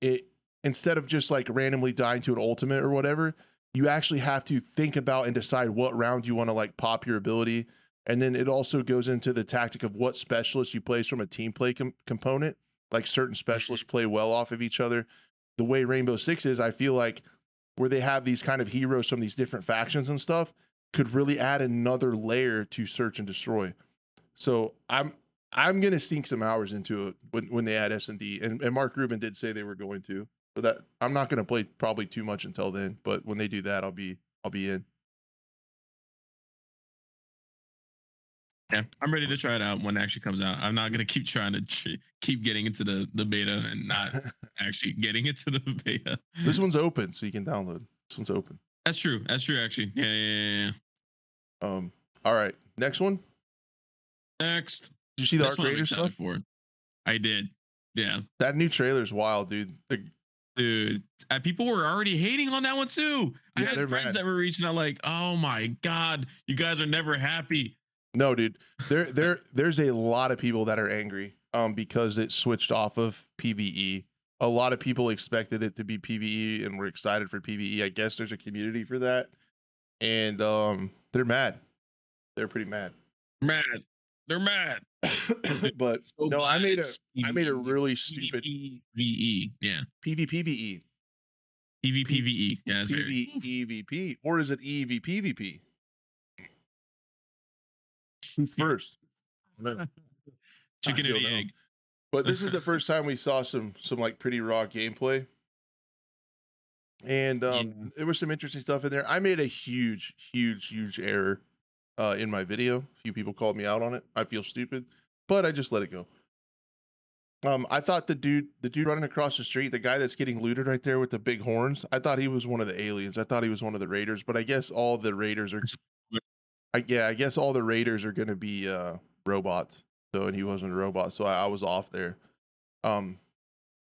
it, instead of just like randomly dying to an ultimate or whatever, you actually have to think about and decide what round you want to like pop your ability. And then it also goes into the tactic of what specialists you place from a team play com- component. Like certain specialists play well off of each other. The way Rainbow Six is, I feel like, where they have these kind of heroes from these different factions and stuff, could really add another layer to Search and Destroy. So I'm I'm gonna sink some hours into it when, when they add S and D. And, and Mark Rubin did say they were going to. So that I'm not gonna play probably too much until then. But when they do that, I'll be I'll be in. Yeah, I'm ready to try it out when it actually comes out. I'm not going to keep trying to ch- keep getting into the, the beta and not actually getting into the beta. This one's open, so you can download. This one's open. That's true. That's true, actually. Yeah, yeah, yeah. Um. All right. Next one. Next. Did you see the Arc Raiders stuff? For. I did. Yeah. That new trailer's wild, dude. The- Dude, uh, people were already hating on that one too. I yeah, had friends mad. that were reaching out like, "Oh my god, you guys are never happy." No, dude, there, there, there's a lot of people that are angry um, because it switched off of PvE. A lot of people expected it to be PvE and were excited for PvE. I guess there's a community for that, and um, they're mad. They're pretty mad. Mad. They're mad. But so no, I made a P V E. I made a really stupid PvE, yeah, PvPvE, PvPvE, yeah, PvEvP, or is it EvPvP? Who's first? Chicken and the egg. But this is the first time we saw some some like pretty raw gameplay, and um, yeah. there was some interesting stuff in there. I made a huge, huge, huge error. Uh, in my video, a few people called me out on it. I feel stupid, but I just let it go. Um, I thought the dude, the dude running across the street, the guy that's getting looted right there with the big horns, I thought he was one of the aliens. I thought he was one of the raiders, but I guess all the raiders are, I, yeah, I guess all the raiders are going to be uh, robots. So, and he wasn't a robot, so I, I was off there. Um,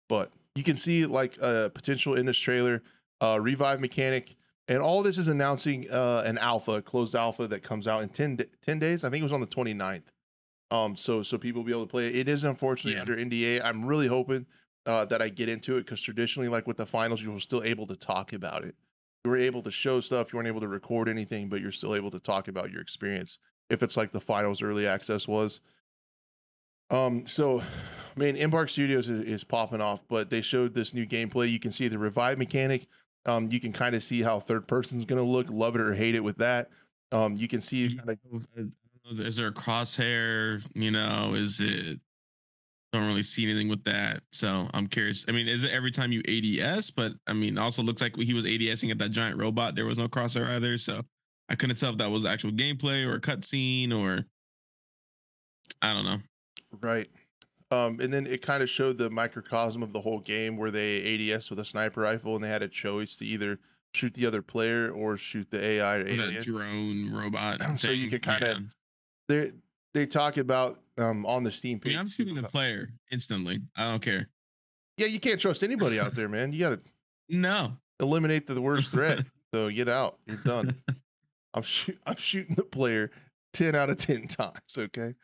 but you can see like a uh, potential in this trailer, uh, revive mechanic. And all this is announcing uh, an alpha, closed alpha that comes out in ten days. I think it was on the twenty-ninth. Um, so so people will be able to play it. It is unfortunately yeah. under N D A. I'm really hoping uh, that I get into it because traditionally, like with the finals, you were still able to talk about it. You were able to show stuff. You weren't able to record anything, but you're still able to talk about your experience if it's like the finals early access was. Um, so, I mean, Embark Studios is, is popping off, but they showed this new gameplay. You can see the revive mechanic. Um, you can kind of see how third person's going to look, love it or hate it with that. Um, you can see. Kinda... Is there a crosshair? You know, is it? Don't really see anything with that. So I'm curious. I mean, is it every time you A D S? But I mean, also looks like he was ADSing at that giant robot. There was no crosshair either. So I couldn't tell if that was actual gameplay or a cutscene or. I don't know. Right. Um, and then it kind of showed the microcosm of the whole game where they A D S with a sniper rifle and they had a choice to either shoot the other player or shoot the A I or A D S. Drone robot. So thing. You can kind of, yeah. they they talk about um, on the Steam page. I mean, I'm shooting the player instantly. I don't care. Yeah, you can't trust anybody out there, man. You got to no eliminate the worst threat. So get out. You're done. I'm, shoot, I'm shooting the player ten out of ten times, okay?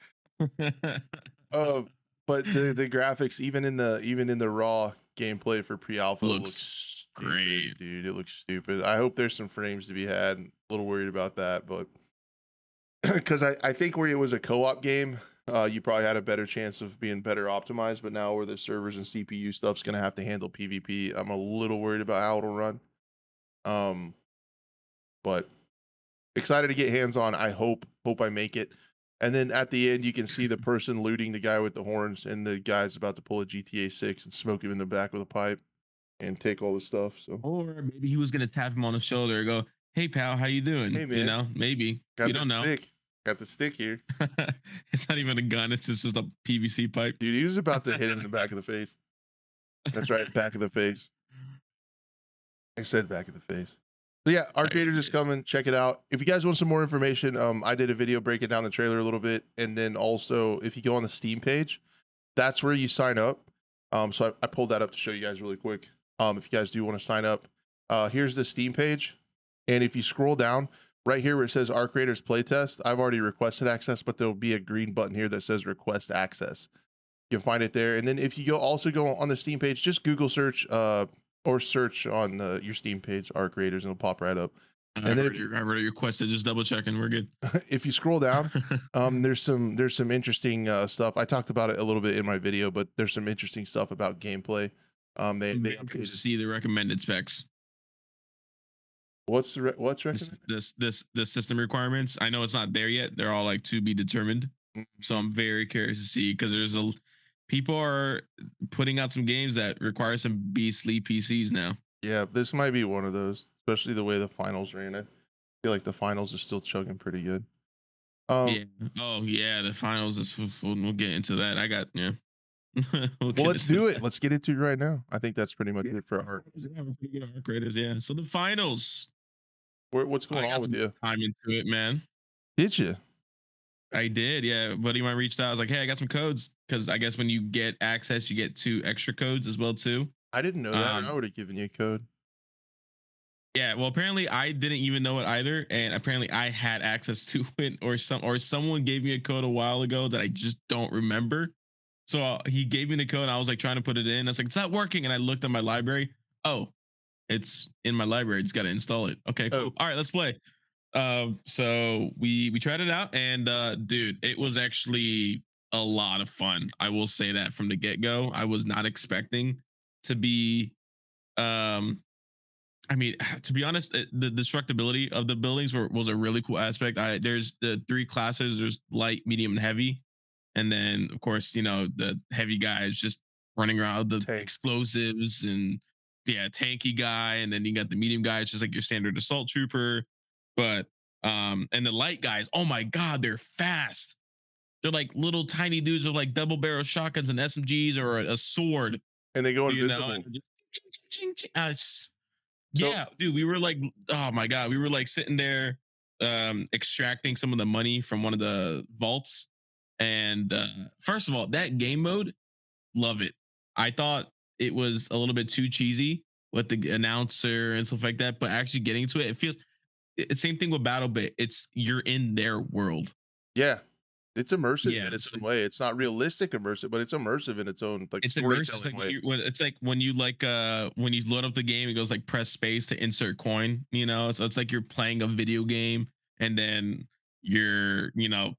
Uh, But the, the graphics, even in the even in the raw gameplay for pre-alpha, looks, looks stupid, great, dude. It looks stupid. I hope there's some frames to be had. I'm a little worried about that, but because I, I think where it was a co-op game, uh, you probably had a better chance of being better optimized. But now where the servers and C P U stuff's gonna have to handle PvP, I'm a little worried about how it'll run. Um, but excited to get hands on. I hope hope I make it. And then at the end, you can see the person looting the guy with the horns, and the guy's about to pull a G T A six and smoke him in the back with a pipe and take all the stuff. So, or maybe he was gonna tap him on the shoulder and go, "Hey pal, how you doing?" Hey, man. You know, maybe got you don't know. Stick. Got the stick here. It's not even a gun. It's just, it's just a P V C pipe. Dude, he was about to hit him in the back of the face. That's right, back of the face. I said back of the face. So yeah, Arc Raiders is coming. Check it out. If you guys want some more information, um, I did a video breaking down the trailer a little bit, and then also if you go on the Steam page, that's where you sign up. Um, so I, I pulled that up to show you guys really quick. Um, if you guys do want to sign up, uh, here's the Steam page, and if you scroll down right here where it says Arc Raiders playtest, I've already requested access, but there'll be a green button here that says request access. You can find it there, and then if you go also go on the Steam page, just Google search. Uh, Or search on the, your Steam page, Arc Raiders, and it'll pop right up. And I've then already, if you, I've already requested, just double checking, we're good. If you scroll down, um, there's some there's some interesting uh, stuff. I talked about it a little bit in my video, but there's some interesting stuff about gameplay. Um, they they to see the recommended specs. What's the re- what's recommended? This this the system requirements. I know it's not there yet. They're all like to be determined. Mm-hmm. So I'm very curious to see because there's a. People are putting out some games that require some beastly P Cs now. Yeah, this might be one of those, especially the way the finals ran. I feel like the finals are still chugging pretty good. Um, yeah. Oh, yeah, the finals is. We'll get into that. I got, yeah. we'll, well let's do that. it. Let's get into it right now. I think that's pretty much yeah. it for Arc. Yeah, pretty good Arc Raiders, yeah. So the finals. Where, what's going I on with you? I'm into it, man. Did you? I did, yeah. A buddy of mine reached out. I was like, hey, I got some codes, because I guess when you get access, you get two extra codes as well too. I didn't know that. Um, I would have given you a code. Yeah, well, apparently I didn't even know it either, and apparently I had access to it, or some, or someone gave me a code a while ago that I just don't remember. So uh, he gave me the code, and I was like trying to put it in. I was like, it's not working, and I looked at my library. Oh, it's in my library. I just got to install it. Okay, cool. Oh. All right, let's play. Um, so we we tried it out, and uh, dude, it was actually a lot of fun. I will say that from the get go, I was not expecting to be. Um, I mean, to be honest, the destructibility of the buildings were, was a really cool aspect. I there's the three classes. There's light, medium, and heavy. And then, of course, you know, the heavy guy is just running around with the Tank. explosives and, yeah, tanky guy. And then you got the medium guy. It's just like your standard assault trooper. But, um, and the light guys, oh, my God, they're fast. They're like little tiny dudes with like double barrel shotguns and S M Gs or a, a sword. And they go invisible. You know? Just, uh, just, yeah, so- dude, we were like, oh, my God. We were like sitting there um, extracting some of the money from one of the vaults. And uh, first of all, that game mode, love it. I thought it was a little bit too cheesy with the announcer and stuff like that, but actually getting to it, it feels it, same thing with BattleBit. It's you're in their world. Yeah, it's immersive yeah, in its own way. It's not realistic immersive, but it's immersive in its own like it's immersive. It's like, way. When, it's like when you like uh, when you load up the game, it goes like press space to insert coin. You know, so it's like you're playing a video game, and then you're you know.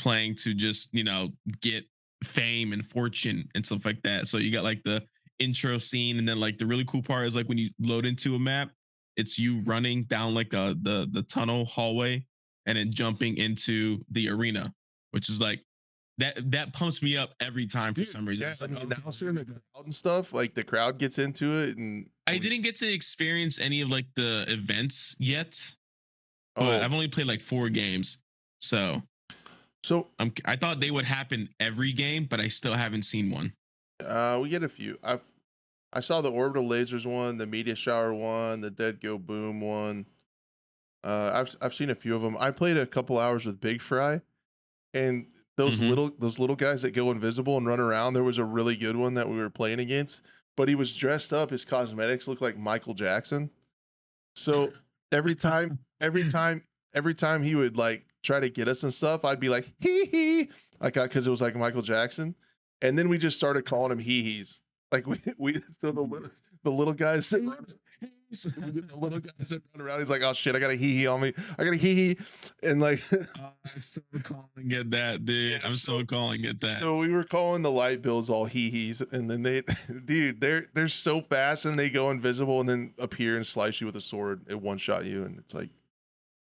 playing to just you know get fame and fortune and stuff like that. So you got like the intro scene, and then like the really cool part is like when you load into a map, it's you running down like a, the the tunnel hallway and then jumping into the arena, which is like that that pumps me up every time for Dude, some reason. Yeah, it's like, I mean, oh, the the crowd and stuff, like the crowd gets into it, and I didn't get to experience any of like the events yet. Oh, but I've only played like four games, so. So I'm, I thought they would happen every game, but I still haven't seen one. Uh, we get a few. I I saw the orbital lasers one, the media shower one, the dead go boom one. Uh, I've I've seen a few of them. I played a couple hours with Big Fry, and those mm-hmm. little those little guys that go invisible and run around. There was a really good one that we were playing against, but he was dressed up. His cosmetics looked like Michael Jackson. So every time, every time, every time he would like. try to get us and stuff, I'd be like, hee hee. Like, because it was like Michael Jackson. And then we just started calling him hee hees. Like, we, we, so the little, the little guys, sit around, the little guys sit around. He's like, oh shit, I got a hee hee on me. I got a hee hee. And like, I'm still calling it that, dude. I'm still calling it that. So we were calling the light bills all hee hees. And then they, dude, they're, they're so fast and they go invisible and then appear and slice you with a sword and one shot you. And it's like,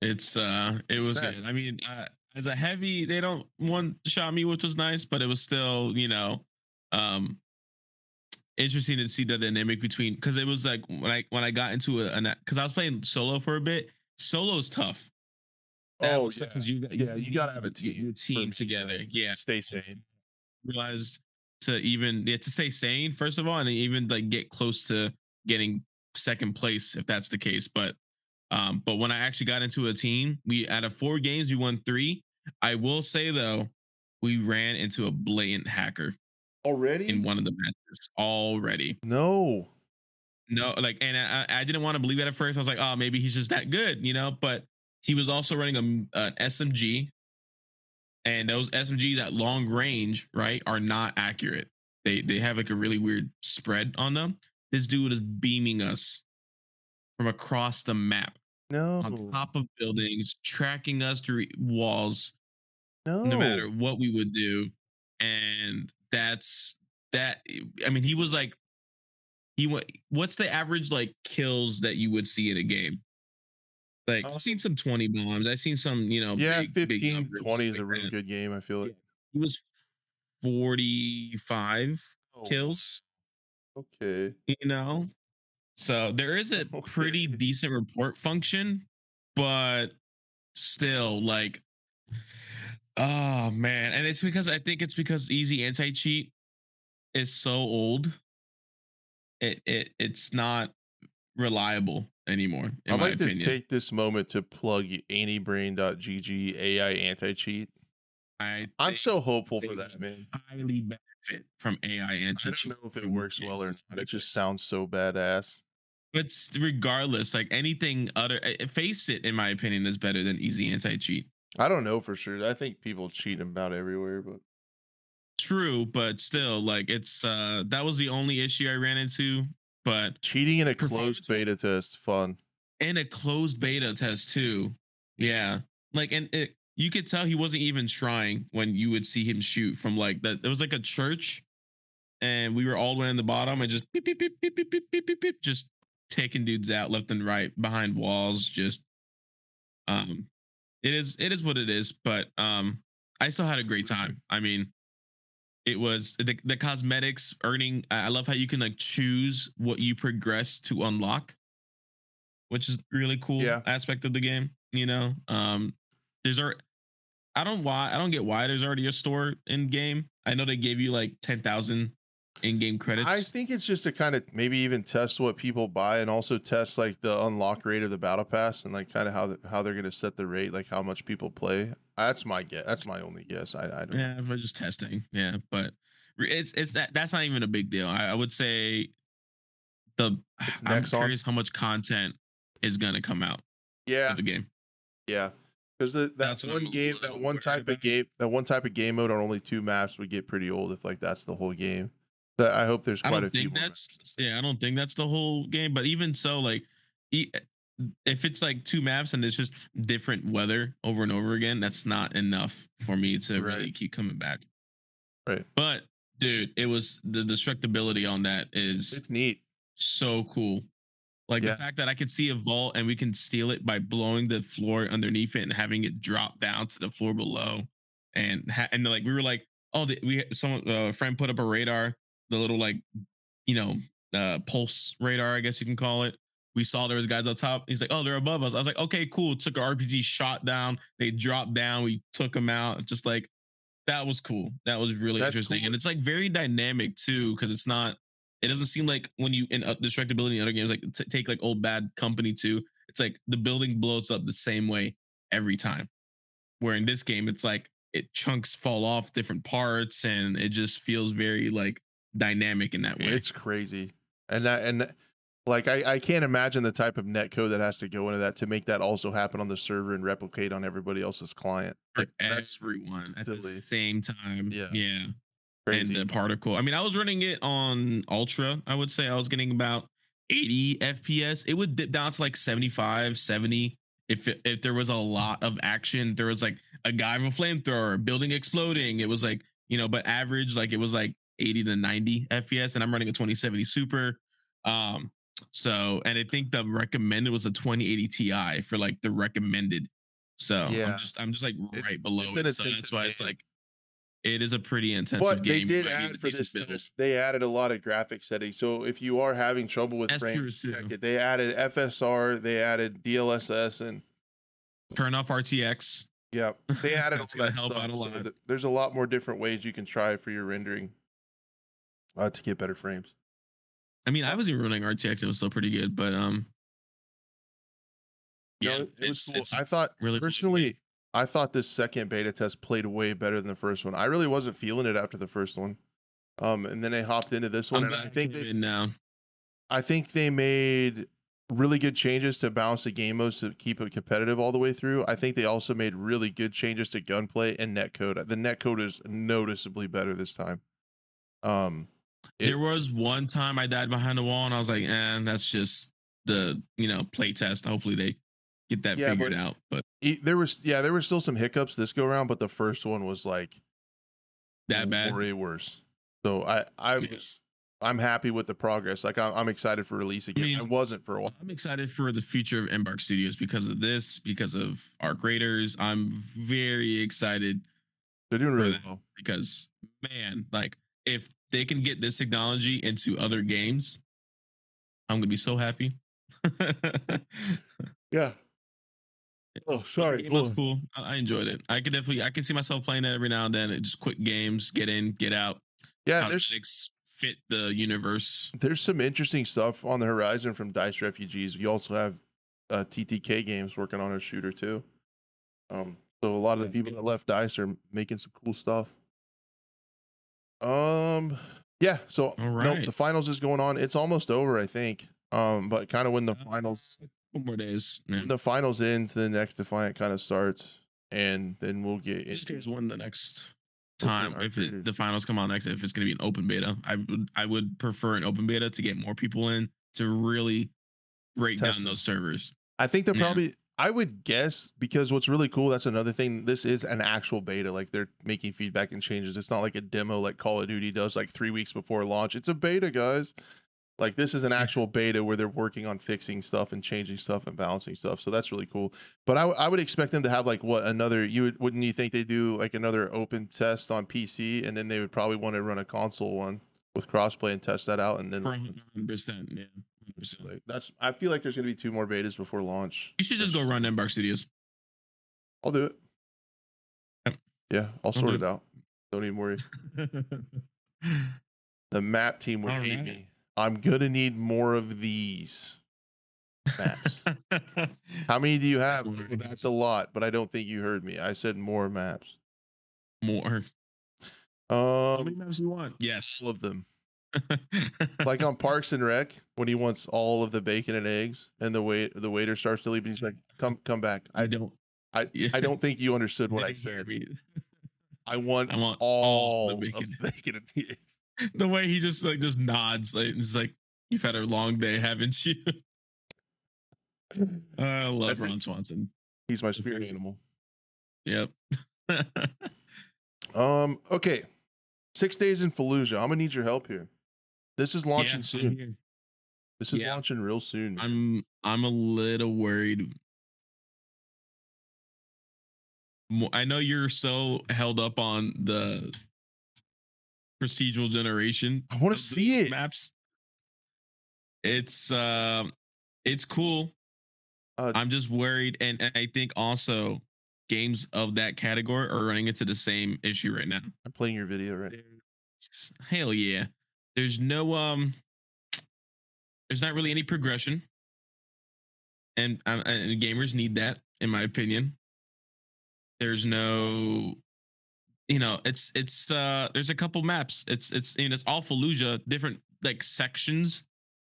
It's uh, it was good. I mean, uh, as a heavy, they don't one shot me, which was nice, but it was still, you know, um, interesting to see the dynamic between because it was like when I when I got into a because I was playing solo for a bit. Solo's tough. That oh, because yeah. you, you yeah, you, you gotta have a team, your team together. Yeah, stay sane. Realized to even yeah, to stay sane first of all, and even like get close to getting second place if that's the case, but. Um, but when I actually got into a team, we out of four games, we won three. I will say, though, we ran into a blatant hacker already in one of the matches already. No, no. Like, and I, I didn't want to believe it at first. I was like, oh, maybe he's just that good, you know, but he was also running a, an S M G. And those S M Gs at long range, right, are not accurate. They, they have like a really weird spread on them. This dude is beaming us. From across the map, no, on top of buildings, tracking us through walls, no, no matter what we would do, and that's that. I mean, he was like, he went. What's the average like kills that you would see in a game? Like, oh. I've seen some twenty bombs. I've seen some, you know, yeah, big, fifteen, big numbers, twenty is like a really that. good game. I feel like he was forty-five oh. kills. Okay, you know. So there is a pretty decent report function, but still like, oh man. And it's because I think it's because Easy Anti-Cheat is so old. It, it it's not reliable anymore. I'd like to take this moment to plug any brain dot g g A I anti-cheat. I I'm so hopeful for that, man. Highly benefit from A I engines. I don't know if it works well or not. It just sounds so badass. But regardless, like anything other, face it, in my opinion, is better than easy anti-cheat. I don't know for sure. I think people cheat about everywhere, but true, but still, like it's uh that was the only issue I ran into. But cheating in a closed beta test, fun. In a closed beta test too, yeah. Like, and it, you could tell he wasn't even trying when you would see him shoot from like that. There was like a church, and we were all the way in the bottom, and just beep, beep, beep, beep, beep, beep, beep, beep, beep, just taking dudes out left and right behind walls. Just, um, it is it is what it is. But um, I still had a great time. I mean, it was the the cosmetics earning. I love how you can like choose what you progress to unlock, which is really cool yeah. aspect of the game. You know, um, there's our. I don't why I don't get why there's already a store in game. I know they gave you like ten thousand in-game credits. I think it's just to kind of maybe even test what people buy, and also test like the unlock rate of the battle pass, and like kind of how the, how they're gonna set the rate, like how much people play. That's my guess. That's my only guess. I, I don't. Yeah, if I was just testing. Yeah, but it's it's that that's not even a big deal. I, I would say the it's I'm curious on. how much content is gonna come out. Yeah, of the game. Yeah. Because that that's one game, that one type of game, that one type of game mode on only two maps would get pretty old if like that's the whole game. That I hope there's quite a few. That's yeah, I don't think that's the whole game. But even so, like, if it's like two maps and it's just different weather over and over again, that's not enough for me to really keep coming back. Right. But dude, it was the destructibility on that is it's neat. So cool. Like yeah. the fact that I could see a vault and we can steal it by blowing the floor underneath it and having it drop down to the floor below, and ha- and like we were like, oh, the, we someone a uh, friend put up a radar, the little like, you know, uh, pulse radar, I guess you can call it. We saw there was guys up top. He's like, oh, they're above us. I was like, okay, cool. Took an R P G shot down. They dropped down. We took them out. Just like that was cool. That was really That's interesting, cool. And it's like very dynamic too, because it's not. It doesn't seem like when you in destructibility in other games, like t- take like old Bad Company two, it's like the building blows up the same way every time. Where in this game, it's like it chunks fall off different parts, and it just feels very like dynamic in that way. It's crazy, and that and like I, I can't imagine the type of netcode that has to go into that to make that also happen on the server and replicate on everyody else's client. Like, that's everyone at the same time. Yeah. Yeah. Crazy. And the particle. I mean, I was running it on Ultra. I would say I was getting about eighty F P S. It would dip down to like seventy-five, seventy. If it, if there was a lot of action, there was like a guy with a flamethrower, building exploding. It was like, you know, but average, like it was like eighty to ninety F P S. And I'm running a twenty seventy Super. Um, so, and I think the recommended was a twenty eighty Ti for like the recommended. So yeah. I'm just, I'm just like right it's, below it. So that's why it's like, it is a pretty intensive but game. But they did add mean, for this, this, they added a lot of graphic settings. So if you are having trouble with frames, they added F S R, they added D L S S, and turn off R T X. Yeah, they added all that help stuff. Out a lot. So there's a lot more different ways you can try for your rendering uh, to get better frames. I mean, I was even running R T X; it was still pretty good. But um, yeah, no, it it's, was cool. It's I thought really personally. Cool. I thought this second beta test played way better than the first one. I really wasn't feeling it after the first one. Um, and then they hopped into this one. I'm and I think they now. I think they made really good changes to balance the game modes to keep it competitive all the way through. I think they also made really good changes to gunplay and netcode. The netcode is noticeably better this time. Um, it, there was one time I died behind the wall and I was like, eh, that's just the, you know, play test. Hopefully they get that yeah, figured but, out. But it, there was yeah, there were still some hiccups this go around, but the first one was like that bad, way worse. So I I was yeah. I'm happy with the progress. Like I'm, I'm excited for release again. I, mean, I wasn't for a while. I'm excited for the future of Embark Studios because of this, because of Arc Raiders. I'm very excited. They're doing really well because man, like if they can get this technology into other games, I'm gonna be so happy. yeah. Oh, sorry. It was cool. I enjoyed it. I could definitely, I can see myself playing it every now and then. It just quick games, get in, get out. Yeah, there's fit the universe. There's some interesting stuff on the horizon from DICE refugees. You also have uh, T T K games working on a shooter too. Um, So a lot of the people that left DICE are making some cool stuff. Um, yeah. So All right. nope, the finals is going on. It's almost over, I think. Um, but kind of when the finals, uh, one more days, man. the finals ends, the next XDefiant kind of starts, and then we'll get. Just guys won the next time if it, the finals come out next. If it's gonna be an open beta, I would I would prefer an open beta to get more people in to really break Test down them. those servers. I think they're yeah. probably. I would guess, because what's really cool, that's another thing, this is an actual beta. Like, they're making feedback and changes. It's not like a demo like Call of Duty does like three weeks before launch. It's a beta, guys. Like, this is an actual beta where they're working on fixing stuff and changing stuff and balancing stuff. So that's really cool. But I, I would expect them to have like what another, you would, wouldn't you think they do like another open test on P C, and then they would probably want to run a console one with crossplay and test that out, and then one hundred percent, yeah. Like, that's I feel like there's gonna be two more betas before launch. You should just go run Embark Studios. I'll do it. Yep. Yeah, I'll sort it. it out. Don't even worry. The map team would All hate right. me. I'm gonna need more of these maps. How many do you have? That's a lot, but I don't think you heard me. I said more maps. More. Um, How many maps do you want? Yes. All of them. Like on Parks and Rec, when he wants all of the bacon and eggs, and the wait the waiter starts to leave, and he's like, "Come, come back! I don't, I, yeah. I don't think you understood what I said. I want, I want all, all the bacon. Of the bacon and the eggs." The way he just like just nods, like and just like, "You've had a long day, haven't you?" I love That's Ron me. Swanson. He's my spirit animal. Yep. um. Okay. Six Days in Fallujah. I'm gonna need your help here. This is launching yeah, soon. This is yeah. launching real soon. I'm I'm a little worried. I know you're so held up on the procedural generation. I want to see it. Maps. It's uh, it's cool. Uh, I'm just worried, and, and I think also games of that category are running into the same issue right now. I'm playing your video right. Hell yeah. There's no um there's not really any progression, and, um, and gamers need that, in my opinion. There's no, you know, it's it's uh there's a couple maps. It's it's you know, it's all Fallujah, different like sections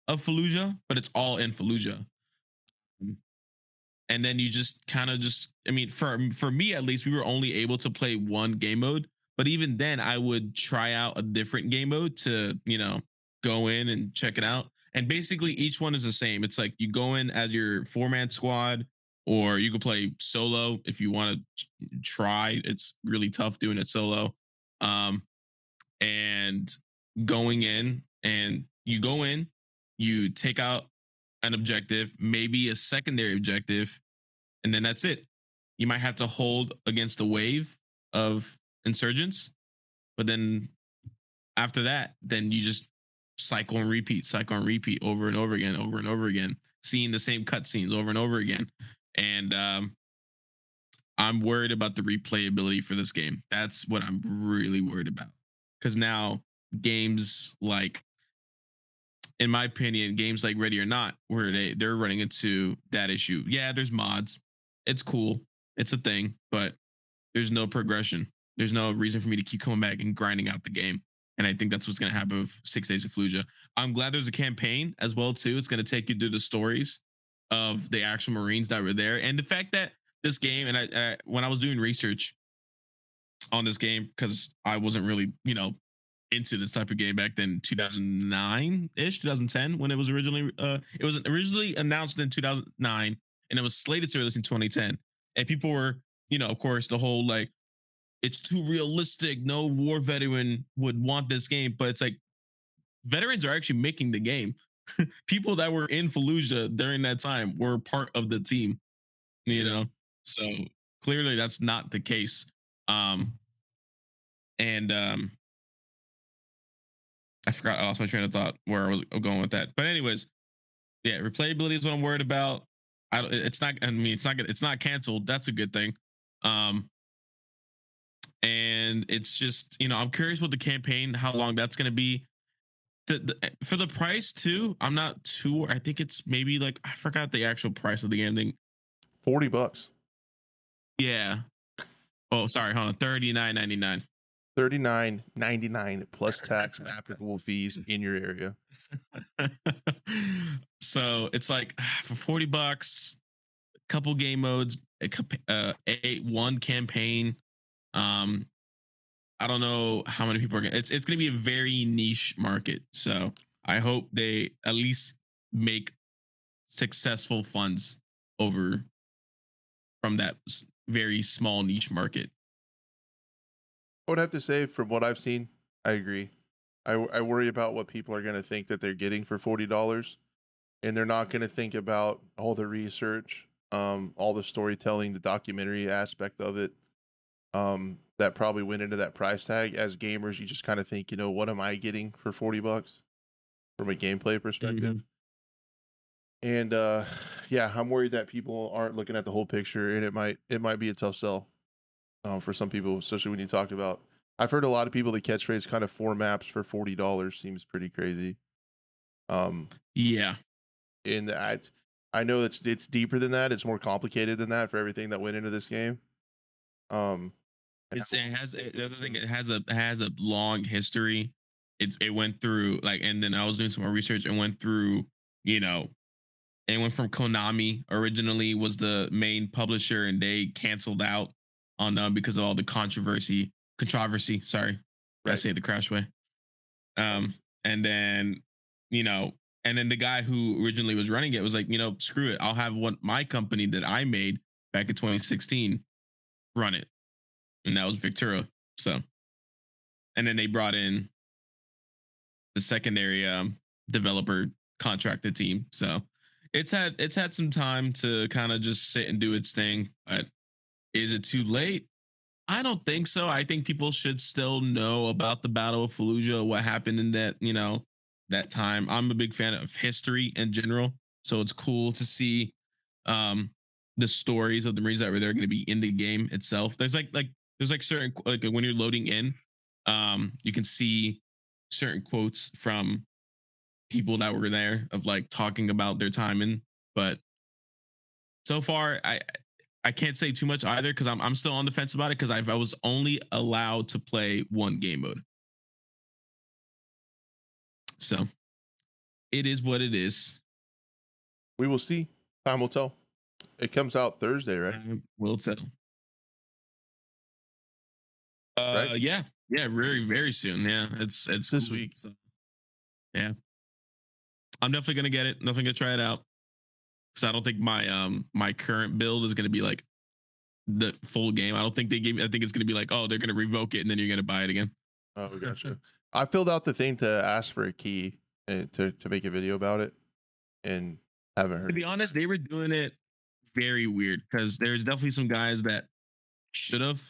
of Fallujah, but it's all in Fallujah. And then you just kind of just I mean for for me at least, we were only able to play one game mode. But even then, I would try out a different game mode to, you know, go in and check it out. And basically, each one is the same. It's like you go in as your four-man squad, or you can play solo if you want to try. It's really tough doing it solo. Um, and going in, and you go in, you take out an objective, maybe a secondary objective, and then that's it. You might have to hold against a wave of insurgents, but then after that, then you just cycle and repeat, cycle and repeat over and over again, over and over again, seeing the same cutscenes over and over again. And um, I'm worried about the replayability for this game. That's what I'm really worried about, because now games like, in my opinion, games like Ready or Not, where they they're running into that issue. Yeah, there's mods. It's cool. It's a thing, but there's no progression. There's no reason for me to keep coming back and grinding out the game. And I think that's what's going to happen with Six Days of Fallujah. I'm glad there's a campaign as well, too. It's going to take you through the stories of the actual Marines that were there. And the fact that this game, and I, I when I was doing research on this game, because I wasn't really, you know, into this type of game back then, two thousand nine-ish, two thousand ten, when it was originally, uh, it was originally announced in two thousand nine, and it was slated to release in twenty ten. And people were, you know, of course, the whole, like, it's too realistic, no war veteran would want this game. But it's like, veterans are actually making the game. People that were in Fallujah during that time were part of the team, you know? So clearly that's not the case. Um, and um, I forgot, I lost my train of thought where I was going with that. But anyways, yeah, replayability is what I'm worried about. I don't, it's not, I mean, it's not, it's not canceled. That's a good thing. Um, And it's just, you know, I'm curious what the campaign, how long that's going to be. The, the, for the price, too, I'm not too, I think it's maybe like, I forgot the actual price of the game thing. forty bucks. Yeah. Oh, sorry, hold on. thirty-nine ninety-nine. thirty-nine ninety-nine plus tax and applicable fees in your area. So it's like for forty bucks, a couple game modes, a uh, eight, one campaign. Um, I don't know how many people are going to, it's, it's going to be a very niche market. So I hope they at least make successful funds over from that very small niche market. I would have to say, from what I've seen, I agree. I, I worry about what people are going to think that they're getting for forty dollars, and they're not going to think about all the research, um, all the storytelling, the documentary aspect of it, um, that probably went into that price tag. As gamers, you just kind of think, you know, what am I getting for forty bucks from a gameplay perspective? Mm-hmm. And uh, yeah, I'm worried that people aren't looking at the whole picture, and it might it might be a tough sell. Um, for some people, especially when you talked about, I've heard a lot of people, the catchphrase kind of four maps for forty dollars seems pretty crazy. Um, yeah. And I, I know it's, it's deeper than that. It's more complicated than that for everything that went into this game. Um, it's, it has, it, that's the thing. It has a, has a long history. It's, it went through like, and then I was doing some more research and went through, you know, it went from Konami originally was the main publisher, and they canceled out on uh, because of all the controversy, controversy, sorry, right. I say the crash way. Um, and then, you know, and then the guy who originally was running it was like, you know, screw it. I'll have what my company that I made back in twenty sixteen run it. And that was Victura. So, and then they brought in the secondary um, developer contracted team. So it's had, it's had some time to kind of just sit and do its thing. But is it too late? I don't think so. I think people should still know about the Battle of Fallujah, what happened in that, you know, that time. I'm a big fan of history in general, so it's cool to see um, the stories of the Marines that were there going to be in the game itself. There's like like there's like certain like when you're loading in, um, you can see certain quotes from people that were there of like talking about their time in. But so far, I. I can't say too much either because I'm I'm still on the fence about it because I was only allowed to play one game mode. So it is what it is. We will see. Time will tell. It comes out Thursday, right? Time will tell. Uh, right? Yeah. Yeah, very, very soon. Yeah, it's it's this week. So, yeah. I'm definitely going to get it. Definitely going to try it out. So I don't think my um my current build is gonna be like the full game. I don't think they gave me. I think it's gonna be like, oh, they're gonna revoke it and then you're gonna buy it again. Oh, gotcha. I filled out the thing to ask for a key and to to make a video about it, and haven't heard. To be honest, they were doing it very weird because there's definitely some guys that should have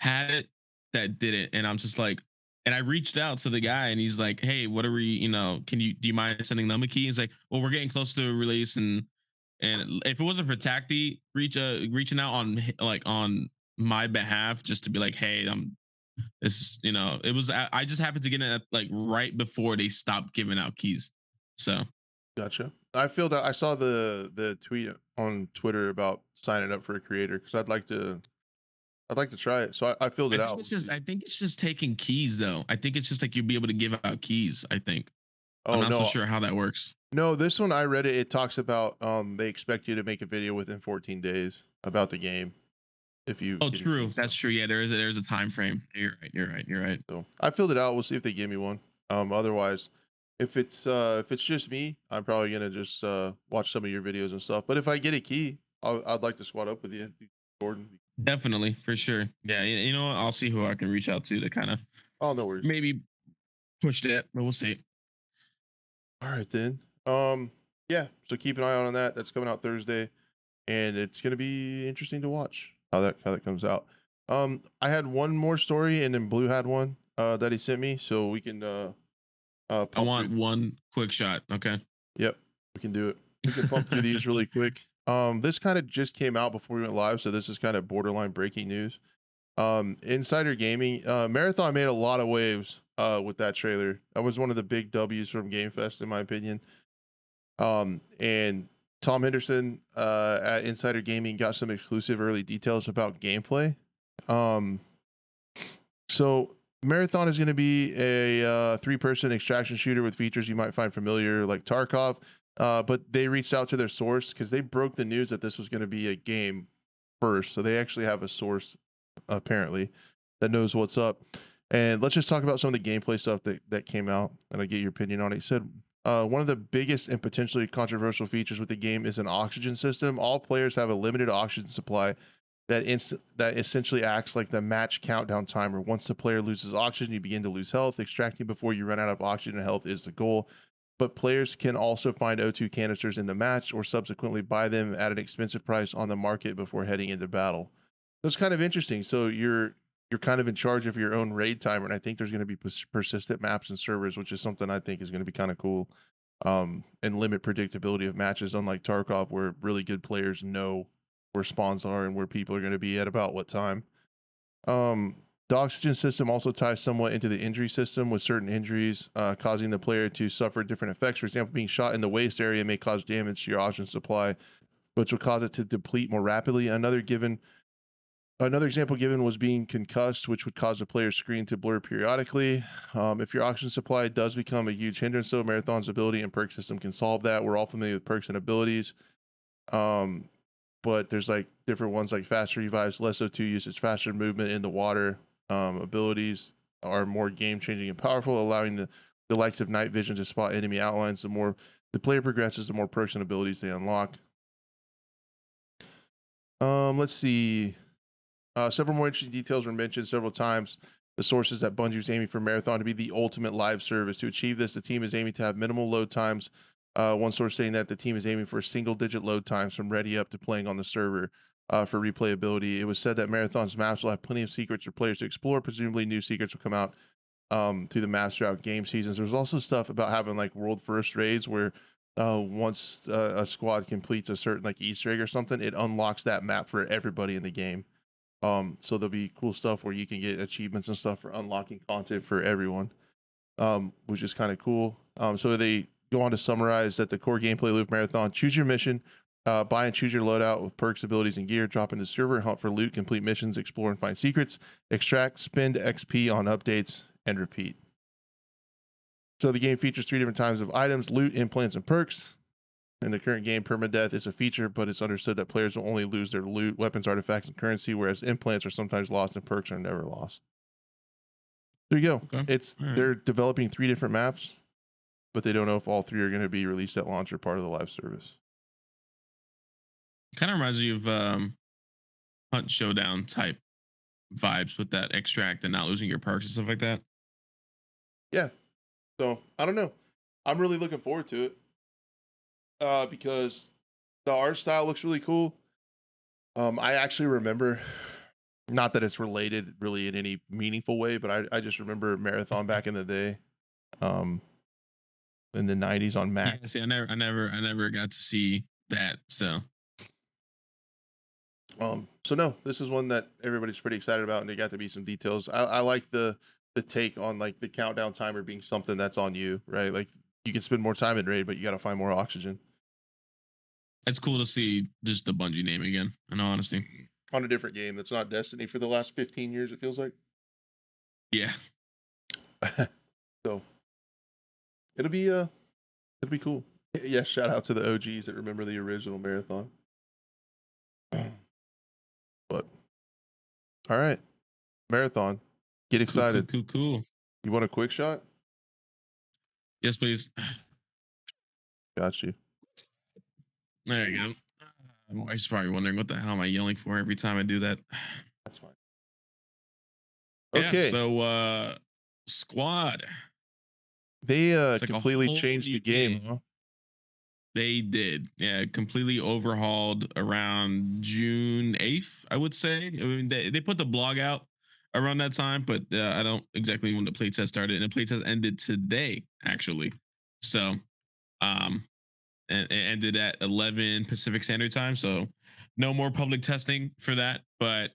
had it that didn't, and I'm just like, and I reached out to the guy and he's like, hey, what are we? You know, can you do you mind sending them a key? He's like, well, we're getting close to a release and. And if it wasn't for Tacti reach, uh, reaching out on like on my behalf, just to be like, hey, I'm this, you know, it was I, I just happened to get it at, like right before they stopped giving out keys. So gotcha. I feel that I saw the the tweet on Twitter about signing up for a creator because I'd like to I'd like to try it. So I, I filled it I out. It's just, I think it's just taking keys, though. I think it's just like you'd be able to give out keys, I think. Oh, I'm not no. so sure how that works. No, this one I read it. It talks about um they expect you to make a video within fourteen days about the game. If you oh true, you that's true. Yeah, there is a, there's a time frame. You're right. You're right. You're right. So I filled it out. We'll see if they give me one. Um, otherwise, if it's uh if it's just me, I'm probably gonna just uh watch some of your videos and stuff. But if I get a key, I'll, I'd like to squad up with you, Jordan. Definitely for sure. Yeah, you know what? I'll see who I can reach out to to kind of. Oh no worries. Maybe push that, but we'll see. All right then. Um, yeah, so keep an eye out on that. That's coming out Thursday, and it's going to be interesting to watch how that how that comes out. Um, I had one more story, and then Blue had one uh, that he sent me, so we can... Uh, uh, I want one quick shot, okay? Yep, we can do it. We can pump through these really quick. Um, this kind of just came out before we went live, so this is kind of borderline breaking news. Um, Insider Gaming, uh, Marathon made a lot of waves uh, with that trailer. That was one of the big W's from GameFest, in my opinion. Um, and Tom Henderson uh, at Insider Gaming got some exclusive early details about gameplay Um, so Marathon is going to be a uh, three-person extraction shooter with features you might find familiar, like Tarkov. Uh, but they reached out to their source because they broke the news that this was going to be a game first. So they actually have a source, apparently, that knows what's up. And let's just talk about some of the gameplay stuff that, that came out, and I'll get your opinion on it. He said, uh, one of the biggest and potentially controversial features with the game is an oxygen system. All players have a limited oxygen supply that inst- that essentially acts like the match countdown timer. Once the player loses oxygen, you begin to lose health. Extracting before you run out of oxygen and health is the goal. But players can also find O two canisters in the match or subsequently buy them at an expensive price on the market before heading into battle. That's kind of interesting. So you're you're kind of in charge of your own raid timer, and I think there's going to be pers- persistent maps and servers, which is something I think is going to be kind of cool, um, and limit predictability of matches, unlike Tarkov, where really good players know where spawns are and where people are going to be at about what time. Um, the oxygen system also ties somewhat into the injury system, with certain injuries uh, causing the player to suffer different effects. For example, being shot in the waist area may cause damage to your oxygen supply, which will cause it to deplete more rapidly. Another given... Another example given was being concussed, which would cause the player's screen to blur periodically. Um, if your oxygen supply does become a huge hindrance, though, Marathon's ability and perk system can solve that. We're all familiar with perks and abilities, um, but there's like different ones like faster revives, less O two usage, faster movement in the water. Um, abilities are more game-changing and powerful, allowing the, the likes of night vision to spot enemy outlines. The more the player progresses, the more perks and abilities they unlock. Um, let's see. Uh, several more interesting details were mentioned several times. The sources that Bungie was aiming for Marathon to be the ultimate live service. To achieve this, the team is aiming to have minimal load times. Uh, one source saying that the team is aiming for single-digit load times from ready up to playing on the server uh, for replayability. It was said that Marathon's maps will have plenty of secrets for players to explore. Presumably, new secrets will come out um, through the maps throughout game seasons. There's also stuff about having like world-first raids where uh, once uh, a squad completes a certain like Easter egg or something, it unlocks that map for everybody in the game. Um, so there'll be cool stuff where you can get achievements and stuff for unlocking content for everyone, um, which is kind of cool. Um, so they go on to summarize that the core gameplay loop Marathon: choose your mission, uh, buy and choose your loadout with perks, abilities, and gear, drop into the server, hunt for loot, complete missions, explore and find secrets, extract, spend X P on updates, and repeat. So the game features three different types of items: loot, implants, and perks. In the current game, permadeath is a feature, but it's understood that players will only lose their loot, weapons, artifacts, and currency, whereas implants are sometimes lost and perks are never lost. There you go. Okay. It's right. They're developing three different maps, but they don't know if all three are going to be released at launch or part of the live service. Kind of reminds you of um, Hunt Showdown type vibes with that extract and not losing your perks and stuff like that. Yeah. So I don't know. I'm really looking forward to it. Uh, because the art style looks really cool. Um, I actually remember, not that it's related really in any meaningful way, but I, I just remember Marathon back in the day, um, in the nineties on Mac. Yeah, see, I never, I never, I never got to see that. So, um, so no, this is one that everybody's pretty excited about, and there got to be some details. I, I like the the take on like the countdown timer being something that's on you, right? Like you can spend more time in raid, but you got to find more oxygen. It's cool to see just the Bungie name again, in all honesty. On a different game that's not Destiny for the last fifteen years, it feels like. Yeah. So, it'll be uh, it'll be cool. Yeah, shout out to the O Gs that remember the original Marathon. But, all right. Marathon. Get excited. Cool, cool, cool. You want a quick shot? Yes, please. Got you. There you go. My wife's probably wondering what the hell am I yelling for every time I do that. That's fine. Okay. Yeah, so, uh, Squad. They uh, like completely changed the game, game, huh? They did. Yeah, completely overhauled around June eighth, I would say. I mean, they, they put the blog out around that time, but uh, I don't exactly when the playtest started, and the playtest ended today, actually. So, um, and it ended at eleven Pacific Standard Time. So, no more public testing for that. But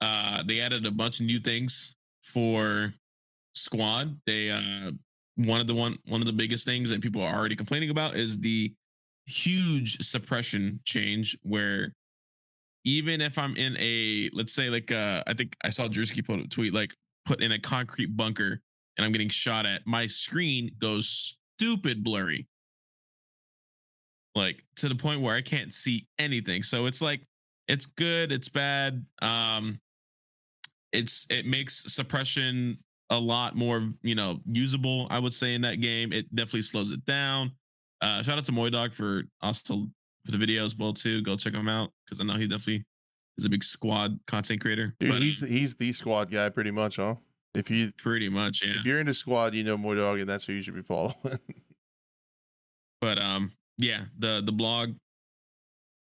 uh, they added a bunch of new things for Squad. They uh, one of the one one of the biggest things that people are already complaining about is the huge suppression change, where even if I'm in a, let's say like, uh, I think I saw Drewski put a tweet, like put in a concrete bunker and I'm getting shot at, my screen goes stupid blurry. Like to the point where I can't see anything. So it's like, it's good, it's bad. Um, it's, it makes suppression a lot more, you know, usable, I would say, in that game. It definitely slows it down. Uh, shout out to Moydog for also for the videos, well, too. Go check him out because I know he definitely is a big Squad content creator. Dude, but he's he's the Squad guy, pretty much, huh? If you pretty much, yeah. If you're into Squad, you know Moydog, and that's who you should be following. But um, yeah, the the blog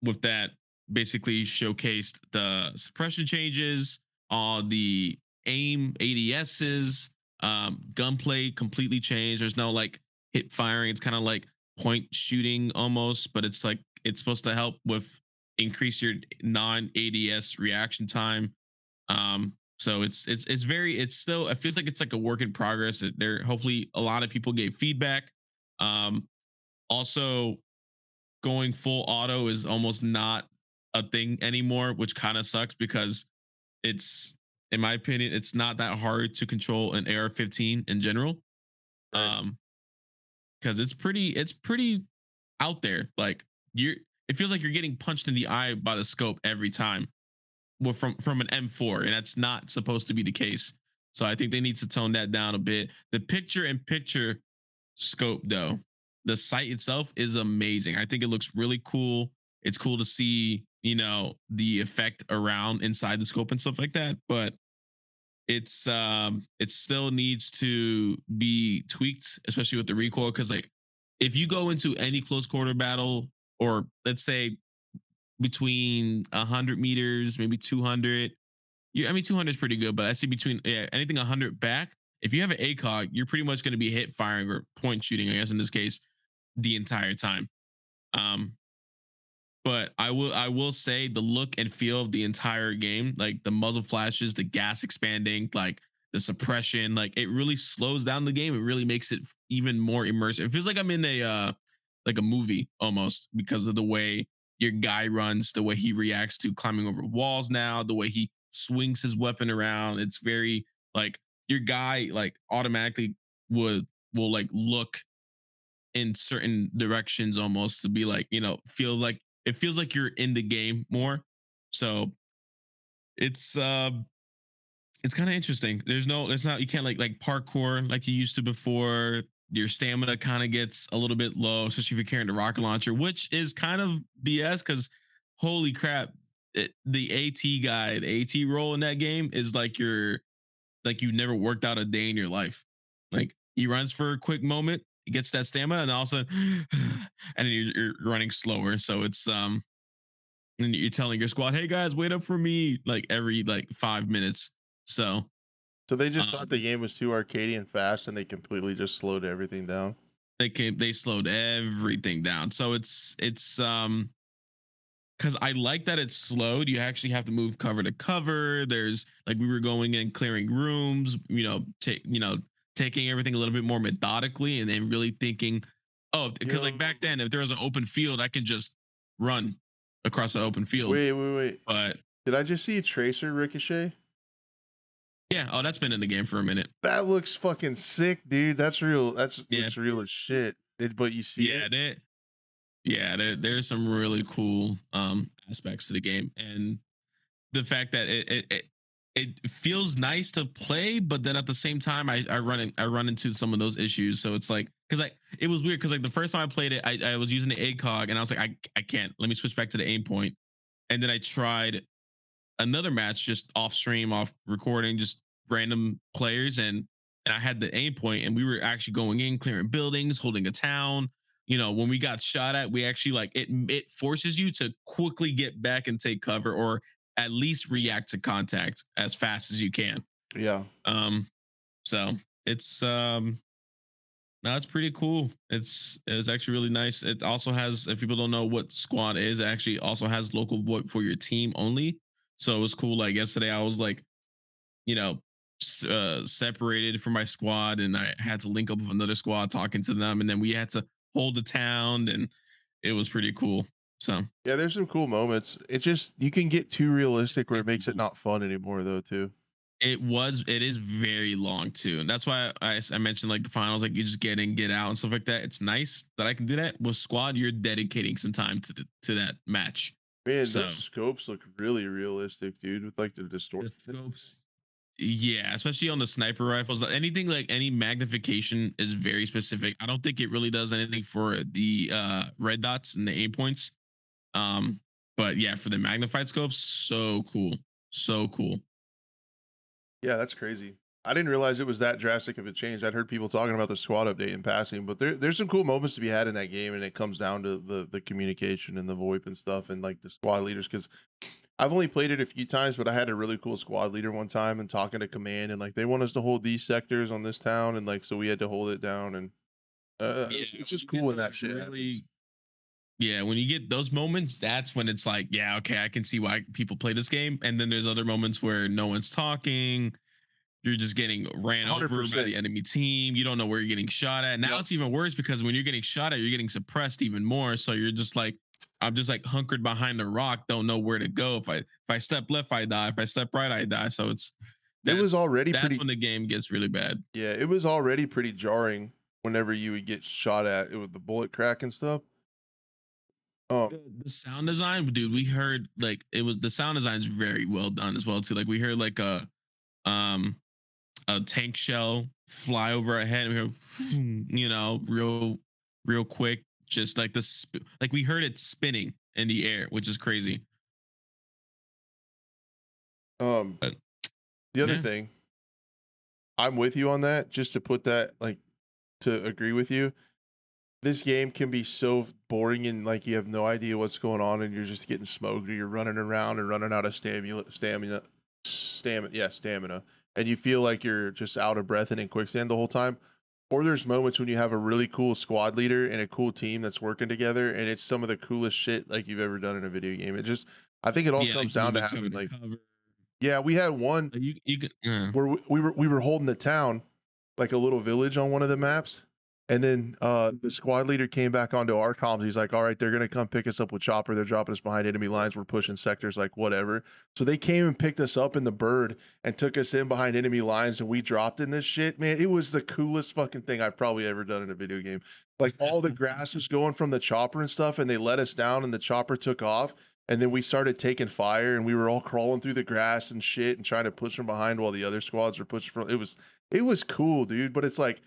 with that basically showcased the suppression changes, all the aim A D Ss, um, gunplay completely changed. There's no like hip firing. It's kind of like point shooting almost, but it's like it's supposed to help with increase your non-A D S reaction time. Um, so it's it's it's very it's still it feels like it's like a work in progress. There hopefully a lot of people gave feedback. Um, also, going full auto is almost not a thing anymore, which kind of sucks because it's, in my opinion, it's not that hard to control an A R fifteen in general. Um, because it's pretty, it's pretty out there. Like you're, it feels like you're getting punched in the eye by the scope every time. Well, from, from an M four, and that's not supposed to be the case. So I think they need to tone that down a bit. The picture in picture scope though, the site itself is amazing. I think it looks really cool. It's cool to see, you know, the effect around inside the scope and stuff like that, but it's um it still needs to be tweaked, especially with the recoil, because like if you go into any close quarter battle, or let's say between one hundred meters, maybe two hundred, you I mean two hundred is pretty good, but I see between yeah anything one hundred back, if you have an ACOG, you're pretty much going to be hit firing or point shooting, I guess in this case, the entire time. um But I will I will say the look and feel of the entire game, like the muzzle flashes, the gas expanding, like the suppression, like it really slows down the game. It really makes it even more immersive. It feels like I'm in a uh, like a movie almost, because of the way your guy runs, the way he reacts to climbing over walls now, the way he swings his weapon around. It's very like your guy like automatically would will like look in certain directions almost to be like, you know, feel like it feels like you're in the game more. So it's uh, it's kind of interesting. There's no, there's not, you can't like like parkour like you used to before. Your stamina kind of gets a little bit low, especially if you're carrying the rocket launcher, which is kind of B S because holy crap, it, the AT guy, the AT role in that game is like you're, like you never worked out a day in your life. Like he runs for a quick moment, gets that stamina, and all of a sudden and then you're, you're running slower. So it's um and you're telling your squad, hey guys, wait up for me, like every like five minutes. So so they just um, thought the game was too arcadey and fast, and they completely just slowed everything down. They came they slowed everything down. So it's it's um because I like that it's slowed. You actually have to move cover to cover. There's like, we were going in clearing rooms, you know, take you know taking everything a little bit more methodically, and then really thinking, oh, because yeah. like back then, if there was an open field, I could just run across the open field. Wait, wait, wait. But did I just see a tracer ricochet? Yeah. Oh, that's been in the game for a minute. That looks fucking sick, dude. That's real. That's yeah. Looks real as shit. It, but you see, yeah, it. That, yeah, there, there's some really cool um aspects to the game, and the fact that it. it, it It feels nice to play, but then at the same time, I, I run in, I run into some of those issues. So it's like, because I it was weird because like the first time I played it, I, I was using the ACOG, and I was like, I I can't. Let me switch back to the aim point. And then I tried another match just off stream, off recording, just random players, and and I had the aim point, and we were actually going in, clearing buildings, holding a town. You know, when we got shot at, we actually like it. It forces you to quickly get back and take cover, or at least react to contact as fast as you can. Yeah. Um, so it's, um, no, it's pretty cool. It's, it's actually really nice. It also has, if people don't know what Squad is, it actually also has local vote for your team only. So it was cool. Like yesterday I was like, you know, uh, separated from my squad, and I had to link up with another squad talking to them. And then we had to hold the town, and it was pretty cool. So yeah, there's some cool moments. It just, you can get too realistic where it makes it not fun anymore though too. It was, it is very long too. And that's why I, I mentioned like the finals, like you just get in, get out and stuff like that. It's nice that I can do that with Squad. You're dedicating some time to the, to that match. Man, so, those scopes look really realistic, dude, with like the distortion. The scopes. Yeah, especially on the sniper rifles. Anything like any magnification is very specific. I don't think it really does anything for the uh, red dots and the aim points. Um, but yeah, for the magnified scopes, so cool. So cool. Yeah, that's crazy. I didn't realize it was that drastic of a change. I'd heard people talking about the Squad update in passing, but there, there's some cool moments to be had in that game, and it comes down to the, the communication and the VoIP and stuff and like the squad leaders, because I've only played it a few times, but I had a really cool squad leader one time and talking to command, and like they want us to hold these sectors on this town, and like so we had to hold it down, and uh, yeah, it's, it's just cool in that shit. Really, yeah, when you get those moments, that's when it's like, yeah, okay, I can see why people play this game. And then there's other moments where no one's talking. You're just getting ran one hundred percent over by the enemy team. You don't know where you're getting shot at. Now yep. It's even worse because when you're getting shot at, you're getting suppressed even more. So you're just like, I'm just like hunkered behind the rock. Don't know where to go. If I, if I step left, I die. If I step right, I die. So it's, it was already that's pretty, when the game gets really bad. Yeah. It was already pretty jarring whenever you would get shot at it with the bullet crack and stuff. Oh, the sound design, dude, we heard like it was, the sound design's very well done as well too. Like we heard like a, um, a tank shell fly over our head. And we go, you know, real, real quick. Just like the sp- like we heard it spinning in the air, which is crazy. Um, but, the other yeah. thing, I'm with you on that. Just to put that, like, to agree with you, this game can be so boring and like you have no idea what's going on, and you're just getting smoked, or you're running around and running out of stamina, stamina, stamina, yeah, stamina, and you feel like you're just out of breath and in quicksand the whole time. Or there's moments when you have a really cool squad leader and a cool team that's working together, and it's some of the coolest shit like you've ever done in a video game. It just, I think it all yeah, comes like down to having like, cover. yeah, we had one you, you could, yeah. where we, we were we were holding the town, like a little village on one of the maps, and then uh, the squad leader came back onto our comms. He's like, "All right, they're gonna come pick us up with chopper. They're dropping us behind enemy lines. We're pushing sectors, like whatever." So they came and picked us up in the bird and took us in behind enemy lines, and we dropped in this shit. Man, it was the coolest fucking thing I've probably ever done in a video game. Like all the grass was going from the chopper and stuff, and they let us down, and the chopper took off, and then we started taking fire, and we were all crawling through the grass and shit, and trying to push from behind while the other squads were pushing from. It was it was cool, dude. But it's like,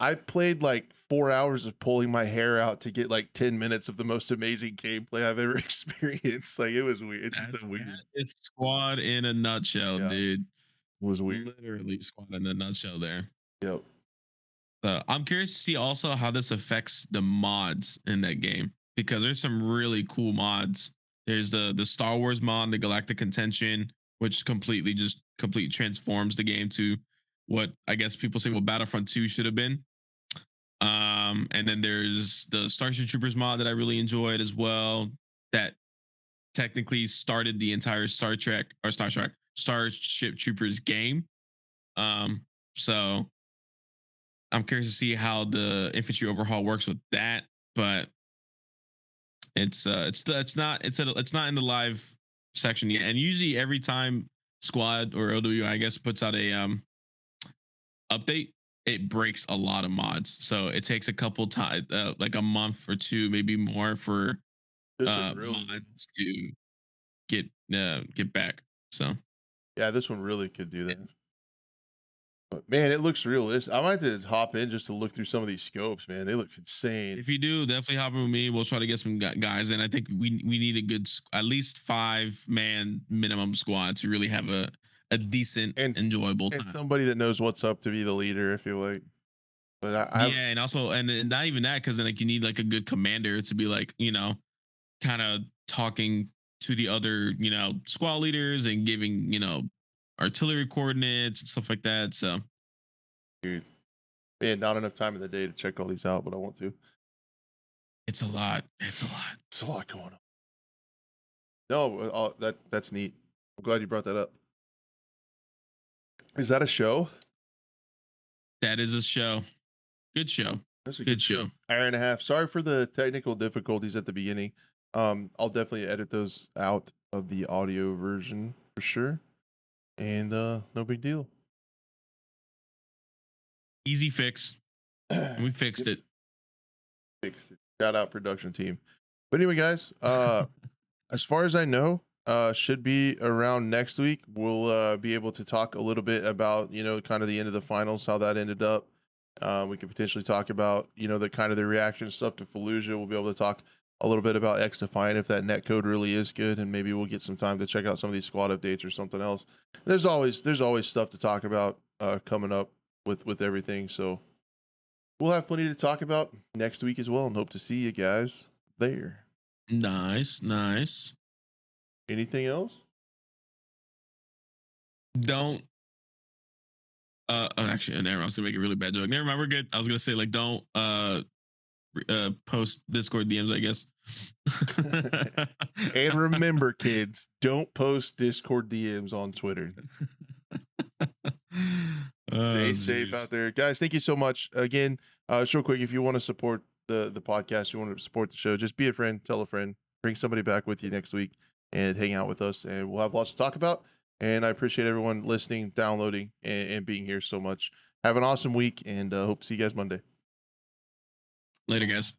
I played like four hours of pulling my hair out to get like ten minutes of the most amazing gameplay I've ever experienced. Like it was weird. It's just weird. It's Squad in a nutshell, yeah. dude. It was weird. Literally Squad in a nutshell there. Yep. So I'm curious to see also how this affects the mods in that game, because there's some really cool mods. There's the, the Star Wars mod, the Galactic Contention, which completely just completely transforms the game to what I guess people say, well, Battlefront two should have been. Um, and then there's the Starship Troopers mod that I really enjoyed as well. That technically started the entire Star Trek or Star Trek Starship Troopers game. Um, so I'm curious to see how the infantry overhaul works with that, but it's uh, it's it's not it's a, it's not in the live section yet. And usually every time Squad or O W I, I guess, puts out a um update, it breaks a lot of mods, so it takes a couple times, uh, like a month or two, maybe more, for uh, really mods to get uh, get back. So, yeah, this one really could do that. Yeah. But man, it looks realistic. I might have to hop in just to look through some of these scopes, man. They look insane. If you do, definitely hop in with me. We'll try to get some guys in. I think we we need a good, at least five man minimum squad to really have a. A decent and enjoyable and time. Somebody that knows what's up to be the leader, if you like. But I, I yeah, and also, and, and not even that, because then like you need like a good commander to be like, you know, kind of talking to the other, you know, squad leaders and giving, you know, artillery coordinates and stuff like that. So, dude, man, not enough time in the day to check all these out, but I want to. It's a lot. It's a lot. It's a lot going on. No, uh, that that's neat. I'm glad you brought that up. Is that a show? That is a show. Good show. That's a good, good show. Hour and a half. Sorry for the technical difficulties at the beginning. Um, I'll definitely edit those out of the audio version for sure. And uh, no big deal. Easy fix. We fixed it. Fixed it. Shout out production team. But anyway, guys, uh, as far as I know, uh, should be around next week. We'll uh, be able to talk a little bit about, you know, kind of the end of the finals, how that ended up. Uh, we could potentially talk about, you know, the kind of the reaction stuff to Fallujah. We'll be able to talk a little bit about XDefiant if that netcode really is good, and maybe we'll get some time to check out some of these squad updates or something else. There's always there's always stuff to talk about uh, coming up with with everything. So we'll have plenty to talk about next week as well, and hope to see you guys there. Nice, nice. Anything else? Don't. Uh, actually, never mind. I was gonna make a really bad joke. Never mind. We're good. I was gonna say, like, don't uh, uh post Discord D Ms, I guess. And remember, kids, don't post Discord D Ms on Twitter. Oh, stay geez. Safe out there, guys. Thank you so much again. Uh, just real quick, if you want to support the the podcast, you want to support the show, just be a friend, tell a friend, bring somebody back with you next week, and hang out with us, and we'll have lots to talk about. And I appreciate everyone listening, downloading, and, and being here so much. Have an awesome week, and uh, hope to see you guys Monday. Later, guys.